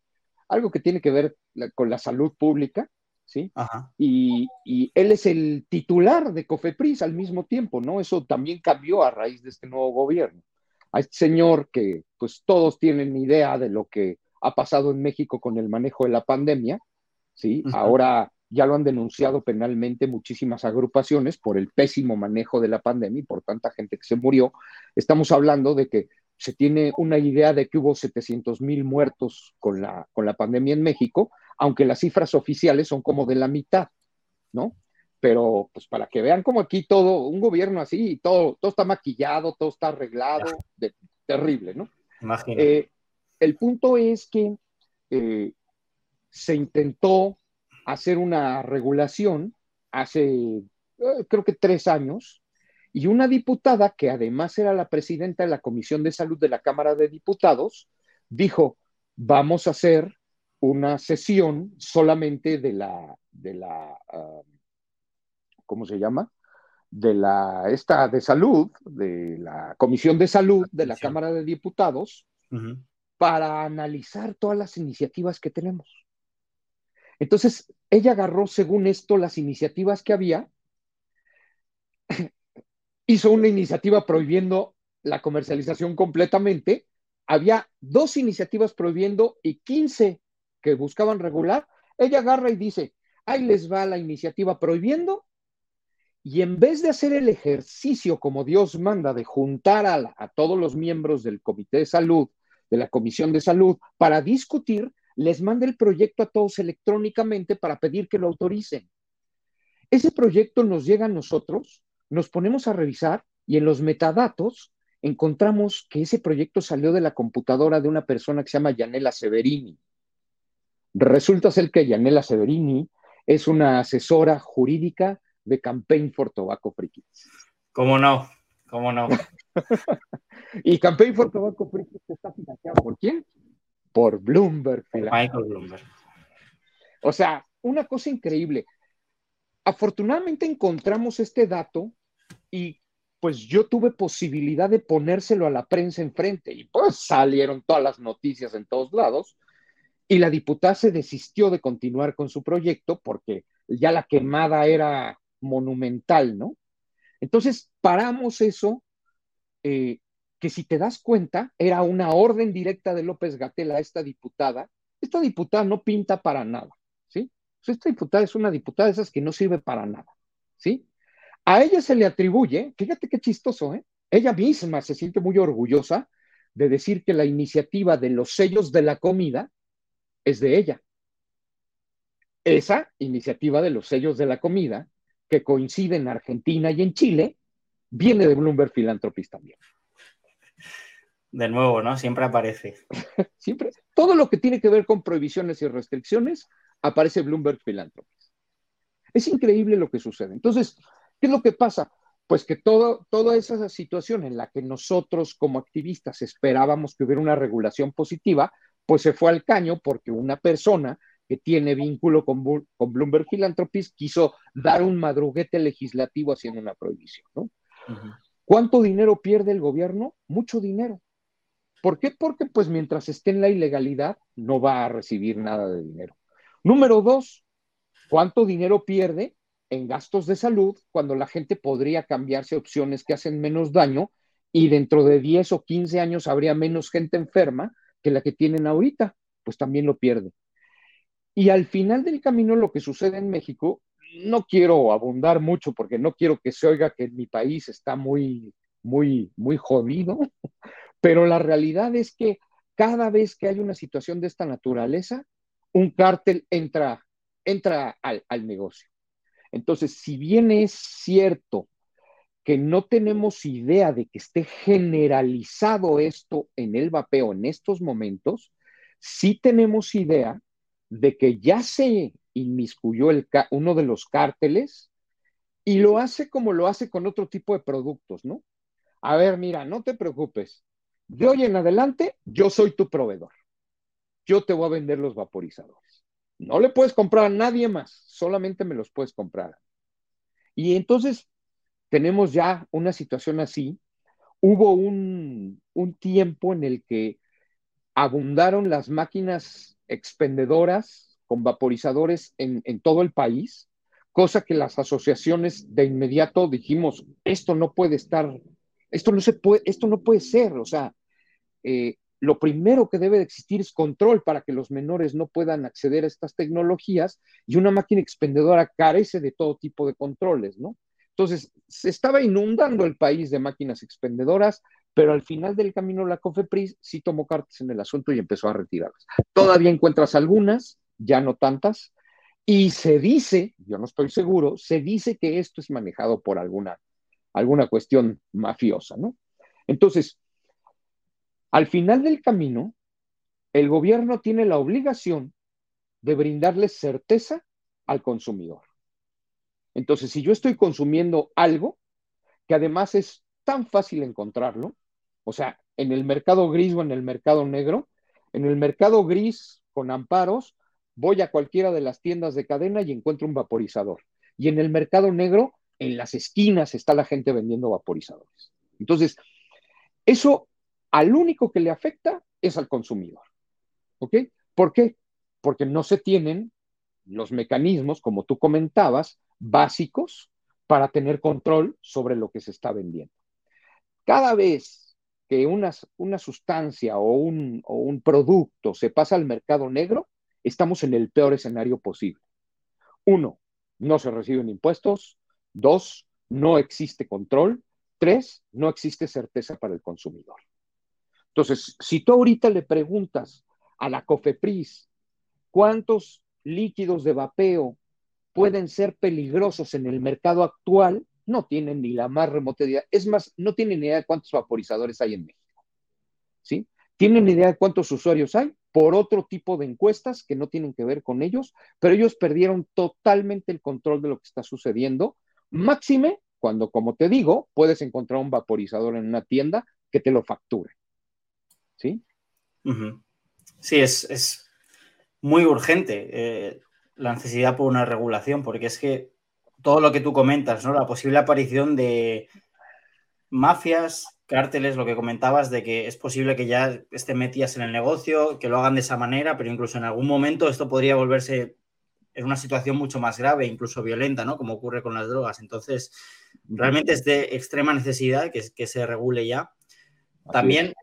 algo que tiene que ver la, con la salud pública, ¿sí? Ajá. Y, y él es el titular de COFEPRIS al mismo tiempo, ¿no? Eso también cambió a raíz de este nuevo gobierno. A este señor que, pues, todos tienen idea de lo que ha pasado en México con el manejo de la pandemia, ¿sí? Uh-huh. Ahora ya lo han denunciado penalmente muchísimas agrupaciones por el pésimo manejo de la pandemia y por tanta gente que se murió. Estamos hablando de que se tiene una idea de que hubo setecientos mil muertos con la, con la pandemia en México, aunque las cifras oficiales son como de la mitad, ¿no? Pero, pues, para que vean como aquí todo, un gobierno así, todo, todo está maquillado, todo está arreglado, de, terrible, ¿no? Imagínate. Eh, el punto es que eh, se intentó hacer una regulación hace, eh, creo que tres años, y una diputada, que además era la presidenta de la Comisión de Salud de la Cámara de Diputados, dijo, vamos a hacer una sesión solamente de la... De la uh, ¿cómo se llama? De la, esta de salud, de la Comisión de Salud de la Cámara de Diputados, uh-huh. para analizar todas las iniciativas que tenemos. Entonces, ella agarró, según esto, las iniciativas que había, hizo una iniciativa prohibiendo la comercialización completamente, había dos iniciativas prohibiendo y quince que buscaban regular, ella agarra y dice, ahí les va la iniciativa prohibiendo. Y en vez de hacer el ejercicio, como Dios manda, de juntar a, la, a todos los miembros del Comité de Salud, de la Comisión de Salud, para discutir, les manda el proyecto a todos electrónicamente para pedir que lo autoricen. Ese proyecto nos llega a nosotros, nos ponemos a revisar y en los metadatos encontramos que ese proyecto salió de la computadora de una persona que se llama Yanela Severini. Resulta ser que Yanela Severini es una asesora jurídica de Campaign for Tobacco Free Kids. ¿Cómo no? ¿Cómo no? Y Campaign for Tobacco Free Kids está financiado ¿por quién? Por Bloomberg Philanthropies. Michael Bloomberg. O sea, una cosa increíble. Afortunadamente encontramos este dato y pues yo tuve posibilidad de ponérselo a la prensa enfrente y pues salieron todas las noticias en todos lados y la diputada se desistió de continuar con su proyecto porque ya la quemada era monumental, ¿no? Entonces paramos eso, eh, que si te das cuenta, era una orden directa de López-Gatell a esta diputada. Esta diputada no pinta para nada, ¿sí? Esta diputada es una diputada de esas que no sirve para nada, ¿sí? A ella se le atribuye, fíjate qué chistoso, ¿eh? Ella misma se siente muy orgullosa de decir que la iniciativa de los sellos de la comida es de ella. Esa iniciativa de los sellos de la comida, que coincide en Argentina y en Chile, viene de Bloomberg Philanthropies también. De nuevo, ¿no? Siempre aparece. Siempre. Todo lo que tiene que ver con prohibiciones y restricciones, aparece Bloomberg Philanthropies. Es increíble lo que sucede. Entonces, ¿qué es lo que pasa? Pues que todo, toda esa situación en la que nosotros como activistas esperábamos que hubiera una regulación positiva, pues se fue al caño porque una persona que tiene vínculo con, con Bloomberg Philanthropies quiso dar un madruguete legislativo haciendo una prohibición, ¿no? Uh-huh. ¿Cuánto dinero pierde el gobierno? Mucho dinero. ¿Por qué? Porque pues mientras esté en la ilegalidad no va a recibir nada de dinero. Número dos, ¿cuánto dinero pierde en gastos de salud cuando la gente podría cambiarse opciones que hacen menos daño y dentro de diez o quince años habría menos gente enferma que la que tienen ahorita? Pues también lo pierde. Y al final del camino lo que sucede en México, no quiero abundar mucho porque no quiero que se oiga que mi país está muy, muy, muy jodido, pero la realidad es que cada vez que hay una situación de esta naturaleza, un cártel entra, entra al, al negocio. Entonces, si bien es cierto que no tenemos idea de que esté generalizado esto en el vapeo en estos momentos, sí tenemos idea de que ya se inmiscuyó el uno de los cárteles y lo hace como lo hace con otro tipo de productos, ¿no? A ver, mira, no te preocupes. De hoy en adelante, yo soy tu proveedor. Yo te voy a vender los vaporizadores. No le puedes comprar a nadie más, solamente me los puedes comprar. Y entonces tenemos ya una situación así. Hubo un, un tiempo en el que abundaron las máquinas expendedoras con vaporizadores en, en todo el país, cosa que las asociaciones de inmediato dijimos, esto no puede estar, esto no se puede, esto no puede ser, o sea, eh, lo primero que debe de existir es control para que los menores no puedan acceder a estas tecnologías y una máquina expendedora carece de todo tipo de controles, ¿no? Entonces, se estaba inundando el país de máquinas expendedoras, pero al final del camino la COFEPRIS sí tomó cartas en el asunto y empezó a retirarlas. Todavía encuentras algunas, ya no tantas, y se dice, yo no estoy seguro, se dice que esto es manejado por alguna, alguna cuestión mafiosa, ¿no? Entonces, al final del camino, el gobierno tiene la obligación de brindarle certeza al consumidor. Entonces, si yo estoy consumiendo algo que además es tan fácil encontrarlo, o sea, en el mercado gris o en el mercado negro, en el mercado gris con amparos, voy a cualquiera de las tiendas de cadena y encuentro un vaporizador. Y en el mercado negro, en las esquinas está la gente vendiendo vaporizadores. Entonces, eso al único que le afecta es al consumidor. ¿Ok? ¿Por qué? Porque no se tienen los mecanismos, como tú comentabas, básicos para tener control sobre lo que se está vendiendo. Cada vez que una, una sustancia o un, o un producto se pasa al mercado negro, estamos en el peor escenario posible. Uno, no se reciben impuestos. Dos, no existe control. Tres, no existe certeza para el consumidor. Entonces, si tú ahorita le preguntas a la COFEPRIS cuántos líquidos de vapeo pueden ser peligrosos en el mercado actual, no tienen ni la más remota idea. Es más, no tienen ni idea de cuántos vaporizadores hay en México. ¿Sí? Tienen idea de cuántos usuarios hay por otro tipo de encuestas que no tienen que ver con ellos, pero ellos perdieron totalmente el control de lo que está sucediendo. Máxime, cuando, como te digo, puedes encontrar un vaporizador en una tienda que te lo facture. ¿Sí? Uh-huh. Sí, es, es muy urgente eh, la necesidad por una regulación, porque es que todo lo que tú comentas, ¿no? La posible aparición de mafias, cárteles, lo que comentabas, de que es posible que ya estén metidas en el negocio, que lo hagan de esa manera, pero incluso en algún momento esto podría volverse en una situación mucho más grave, incluso violenta, ¿no? Como ocurre con las drogas. Entonces, realmente es de extrema necesidad que, que se regule ya. Así también es.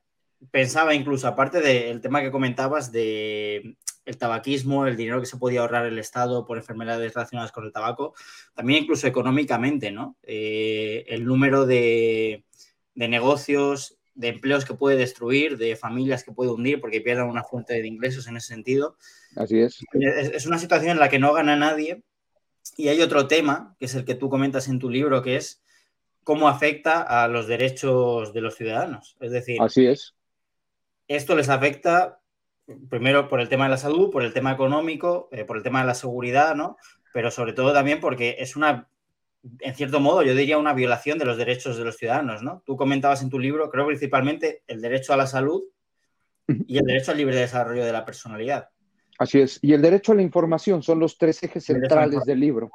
Pensaba incluso, aparte del tema que comentabas de el tabaquismo, el dinero que se podía ahorrar el Estado por enfermedades relacionadas con el tabaco, también incluso económicamente, ¿no? Eh, el número de, de negocios, de empleos que puede destruir, de familias que puede hundir porque pierdan una fuente de ingresos en ese sentido. Así es. Es, es una situación en la que no gana nadie. Y hay otro tema, que es el que tú comentas en tu libro, que es cómo afecta a los derechos de los ciudadanos. Es decir, así es. Esto les afecta primero por el tema de la salud, por el tema económico, eh, por el tema de la seguridad, ¿no? Pero sobre todo también porque es una, en cierto modo, yo diría una violación de los derechos de los ciudadanos, ¿no? Tú comentabas en tu libro, creo principalmente, el derecho a la salud y el derecho al libre desarrollo de la personalidad. Así es. Y el derecho a la información son los tres ejes centrales del libro.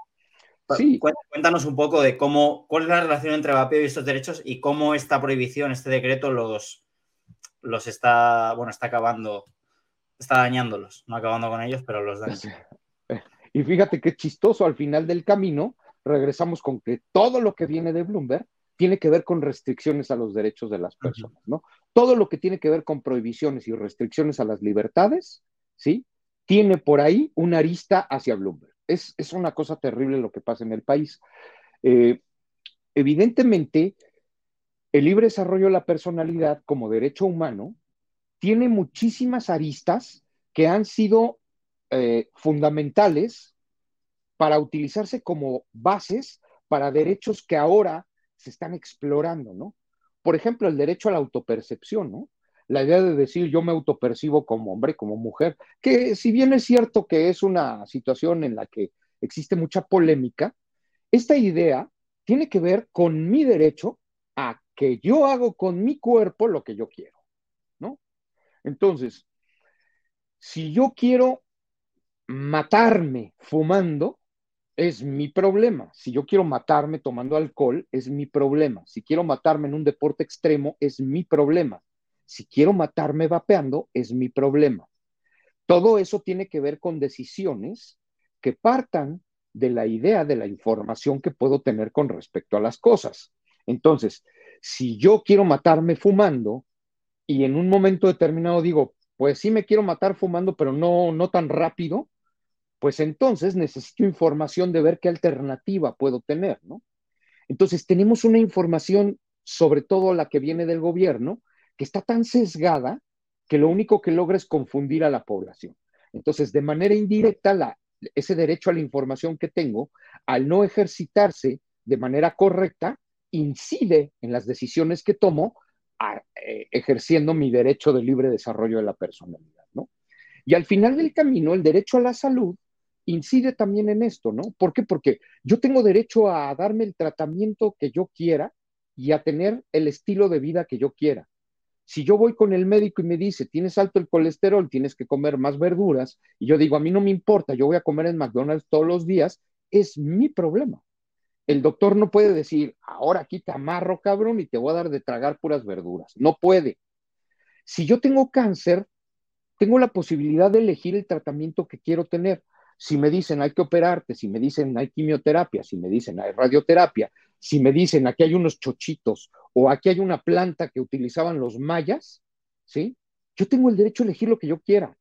Sí. Cuéntanos un poco de cómo, cuál es la relación entre vapeo y estos derechos y cómo esta prohibición, este decreto, los, los está, bueno, está acabando, está dañándolos, no acabando con ellos, pero los daña. Y fíjate qué chistoso, al final del camino regresamos con que todo lo que viene de Bloomberg tiene que ver con restricciones a los derechos de las personas, uh-huh. ¿no? Todo lo que tiene que ver con prohibiciones y restricciones a las libertades, ¿sí? Tiene por ahí una arista hacia Bloomberg. Es, es una cosa terrible lo que pasa en el país. Eh, evidentemente, el libre desarrollo de la personalidad como derecho humano tiene muchísimas aristas que han sido eh, fundamentales para utilizarse como bases para derechos que ahora se están explorando, ¿no? Por ejemplo, el derecho a la autopercepción, ¿no? La idea de decir yo me autopercibo como hombre, como mujer, que si bien es cierto que es una situación en la que existe mucha polémica, esta idea tiene que ver con mi derecho a que yo hago con mi cuerpo lo que yo quiero, ¿no? Entonces, si yo quiero matarme fumando, es mi problema. Si yo quiero matarme tomando alcohol, es mi problema. Si quiero matarme en un deporte extremo, es mi problema. Si quiero matarme vapeando, es mi problema. Todo eso tiene que ver con decisiones que partan de la idea de la información que puedo tener con respecto a las cosas. Entonces, si yo quiero matarme fumando y en un momento determinado digo, pues sí me quiero matar fumando, pero no, no tan rápido, pues entonces necesito información de ver qué alternativa puedo tener, ¿no? Entonces, tenemos una información, sobre todo la que viene del gobierno, que está tan sesgada que lo único que logra es confundir a la población. Entonces, de manera indirecta, la, ese derecho a la información que tengo, al no ejercitarse de manera correcta, incide en las decisiones que tomo, a, eh, ejerciendo mi derecho de libre desarrollo de la personalidad, ¿no? Y al final del camino, el derecho a la salud incide también en esto, ¿no? ¿Por qué? Porque yo tengo derecho a darme el tratamiento que yo quiera y a tener el estilo de vida que yo quiera. Si yo voy con el médico y me dice, tienes alto el colesterol, tienes que comer más verduras, y yo digo, a mí no me importa, yo voy a comer en McDonald's todos los días, es mi problema. El doctor no puede decir, ahora aquí te amarro, cabrón, y te voy a dar de tragar puras verduras. No puede. Si yo tengo cáncer, tengo la posibilidad de elegir el tratamiento que quiero tener. Si me dicen, hay que operarte, si me dicen, hay quimioterapia, si me dicen, hay radioterapia, si me dicen, aquí hay unos chochitos, o aquí hay una planta que utilizaban los mayas, ¿sí? Yo tengo el derecho a elegir lo que yo quiera.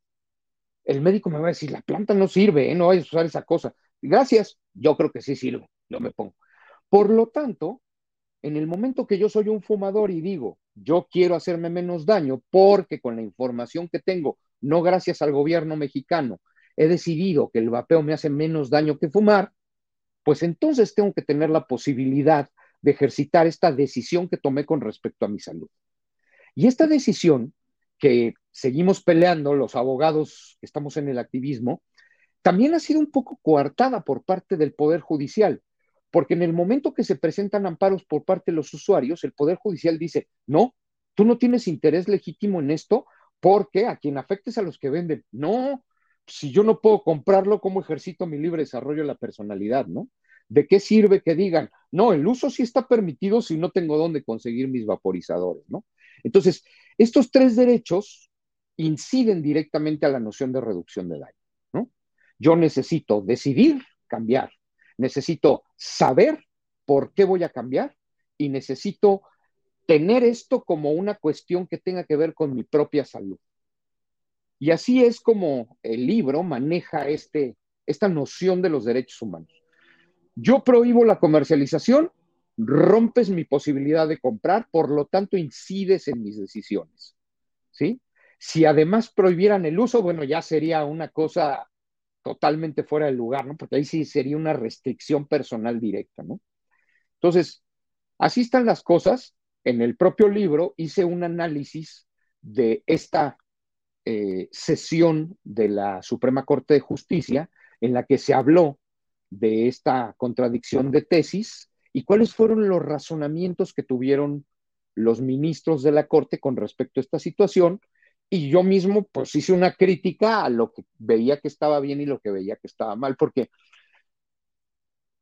El médico me va a decir, la planta no sirve, ¿eh? No vayas a usar esa cosa. Gracias, yo creo que sí sirve, yo me pongo. Por lo tanto, en el momento que yo soy un fumador y digo, yo quiero hacerme menos daño porque con la información que tengo, no gracias al gobierno mexicano, he decidido que el vapeo me hace menos daño que fumar, pues entonces tengo que tener la posibilidad de ejercitar esta decisión que tomé con respecto a mi salud. Y esta decisión que seguimos peleando los abogados que estamos en el activismo, también ha sido un poco coartada por parte del Poder Judicial, porque en el momento que se presentan amparos por parte de los usuarios, el Poder Judicial dice, no, tú no tienes interés legítimo en esto porque a quien afectes a los que venden, no, si yo no puedo comprarlo, ¿cómo ejercito mi libre desarrollo de la personalidad, no? ¿De qué sirve que digan, no, el uso sí está permitido si no tengo dónde conseguir mis vaporizadores, ¿no? Entonces, estos tres derechos inciden directamente a la noción de reducción de daño, ¿no? Yo necesito decidir cambiar, necesito saber por qué voy a cambiar y necesito tener esto como una cuestión que tenga que ver con mi propia salud. Y así es como el libro maneja este, esta noción de los derechos humanos. Yo prohíbo la comercialización, rompes mi posibilidad de comprar, por lo tanto incides en mis decisiones, ¿sí? Si además prohibieran el uso, bueno, ya sería una cosa totalmente fuera de lugar, ¿no? Porque ahí sí sería una restricción personal directa, ¿no? Entonces, así están las cosas. En el propio libro hice un análisis de esta eh, sesión de la Suprema Corte de Justicia en la que se habló de esta contradicción de tesis y cuáles fueron los razonamientos que tuvieron los ministros de la Corte con respecto a esta situación, y yo mismo pues hice una crítica a lo que veía que estaba bien y lo que veía que estaba mal, porque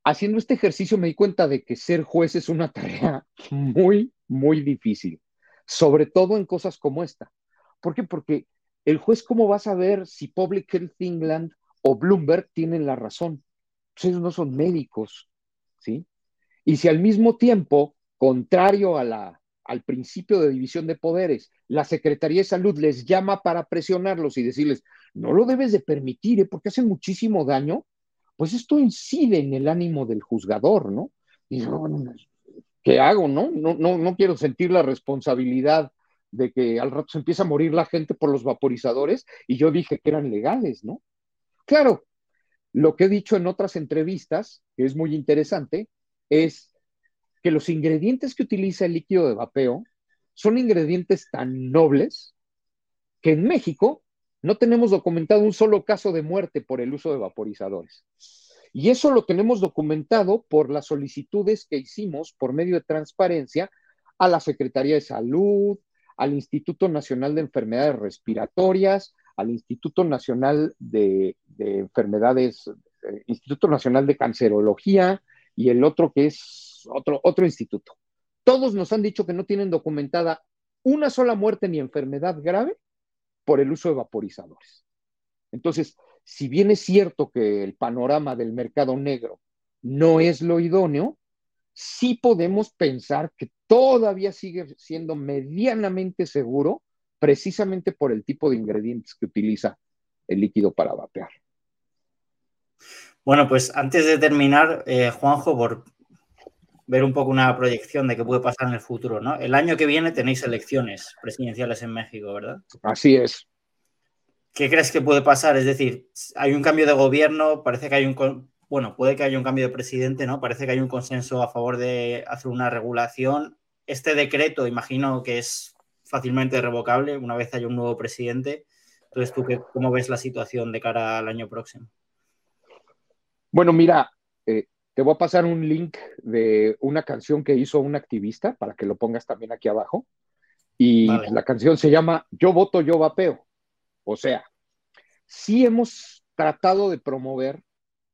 haciendo este ejercicio me di cuenta de que ser juez es una tarea muy, muy difícil, sobre todo en cosas como esta. ¿Por qué? Porque el juez, ¿cómo va a saber si Public Health England o Bloomberg tienen la razón? Pues ellos no son médicos, ¿sí? Y si al mismo tiempo, contrario a la, al principio de división de poderes, la Secretaría de Salud les llama para presionarlos y decirles, no lo debes de permitir, ¿eh? Porque hace muchísimo daño, pues esto incide en el ánimo del juzgador, ¿no? Y yo, bueno, ¿qué hago, no? No, no? no quiero sentir la responsabilidad de que al rato se empieza a morir la gente por los vaporizadores, y yo dije que eran legales, ¿no? Claro, lo que he dicho en otras entrevistas, que es muy interesante, es que los ingredientes que utiliza el líquido de vapeo son ingredientes tan nobles que en México no tenemos documentado un solo caso de muerte por el uso de vaporizadores. Y eso lo tenemos documentado por las solicitudes que hicimos por medio de transparencia a la Secretaría de Salud, al Instituto Nacional de Enfermedades Respiratorias, al Instituto Nacional de, de Enfermedades, eh, Instituto Nacional de Cancerología y el otro que es otro, otro instituto. Todos nos han dicho que no tienen documentada una sola muerte ni enfermedad grave por el uso de vaporizadores. Entonces, si bien es cierto que el panorama del mercado negro no es lo idóneo, sí podemos pensar que todavía sigue siendo medianamente seguro precisamente por el tipo de ingredientes que utiliza el líquido para vapear. Bueno, pues antes de terminar, eh, Juanjo, por ver un poco una proyección de qué puede pasar en el futuro, ¿no? El año que viene tenéis elecciones presidenciales en México, ¿verdad? Así es. ¿Qué crees que puede pasar? Es decir, hay un cambio de gobierno, parece que hay un... Bueno, puede que haya un cambio de presidente, ¿no? Parece que hay un consenso a favor de hacer una regulación. Este decreto, imagino que es fácilmente revocable una vez haya un nuevo presidente. Entonces, ¿tú qué, cómo ves la situación de cara al año próximo? Bueno, mira... Eh... Te voy a pasar un link de una canción que hizo un activista para que lo pongas también aquí abajo. Y vale. La canción se llama Yo voto, yo vapeo. O sea, sí hemos tratado de promover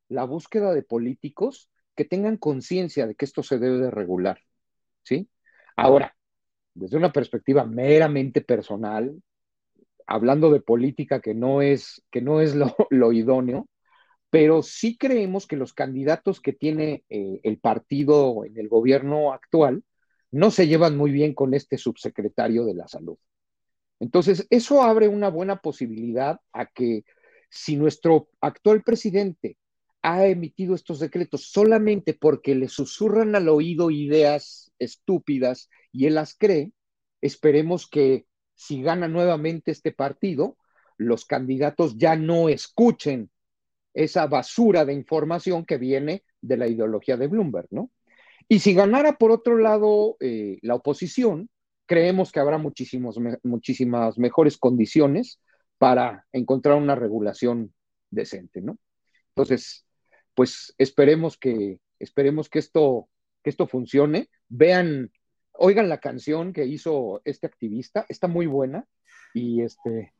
la búsqueda de políticos que tengan conciencia de que esto se debe de regular, ¿sí? Ahora, desde una perspectiva meramente personal, hablando de política que no es, que no es lo, lo idóneo, pero sí creemos que los candidatos que tiene eh, el partido en el gobierno actual no se llevan muy bien con este subsecretario de la salud. Entonces, eso abre una buena posibilidad a que si nuestro actual presidente ha emitido estos decretos solamente porque le susurran al oído ideas estúpidas y él las cree, esperemos que si gana nuevamente este partido, los candidatos ya no escuchen esa basura de información que viene de la ideología de Bloomberg, ¿no? Y si ganara, por otro lado, eh, la oposición, creemos que habrá muchísimos, me, muchísimas mejores condiciones para encontrar una regulación decente, ¿no? Entonces, pues esperemos que, esperemos que, esto, que esto funcione. Vean, oigan la canción que hizo este activista, está muy buena, y, este,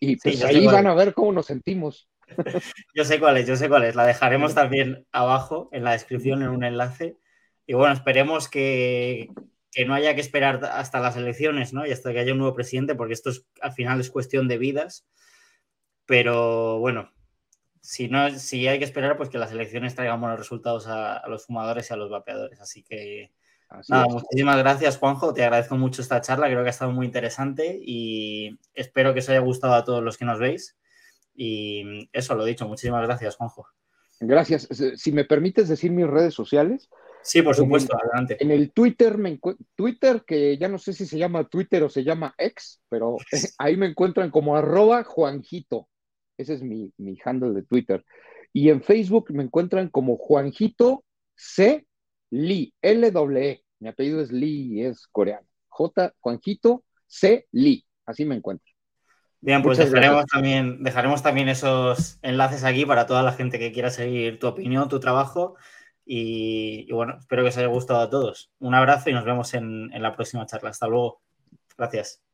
y pues sí, ahí igual. Van a ver cómo nos sentimos. Yo sé cuál es, yo sé cuál es. La dejaremos también abajo en la descripción en un enlace. Y bueno, esperemos que, que no haya que esperar hasta las elecciones, ¿no? Y hasta que haya un nuevo presidente, porque esto es, al final es cuestión de vidas. Pero bueno, si, no, si hay que esperar, pues que las elecciones traigan buenos resultados a, a los fumadores y a los vapeadores. Así que Nada, muchísimas gracias, Juanjo, te agradezco mucho esta charla, creo que ha estado muy interesante y espero que os haya gustado a todos los que nos veis y eso, lo dicho, muchísimas gracias, Juanjo. Gracias, si me permites decir mis redes sociales. Sí, por supuesto, en, adelante. En el Twitter, me encu... Twitter, que ya no sé si se llama Twitter o se llama X, pero ahí me encuentran como arroba Juanjito, ese es mi, mi handle de Twitter, y en Facebook me encuentran como Juanjito C. Lee, L W E, mi apellido es Lee, es coreano. J, Juanjito, C, Lee, así me encuentro. Bien, pues dejaremos también, dejaremos también esos enlaces aquí para toda la gente que quiera seguir tu opinión, tu trabajo y, y bueno, espero que os haya gustado a todos. Un abrazo y nos vemos en, en la próxima charla. Hasta luego. Gracias.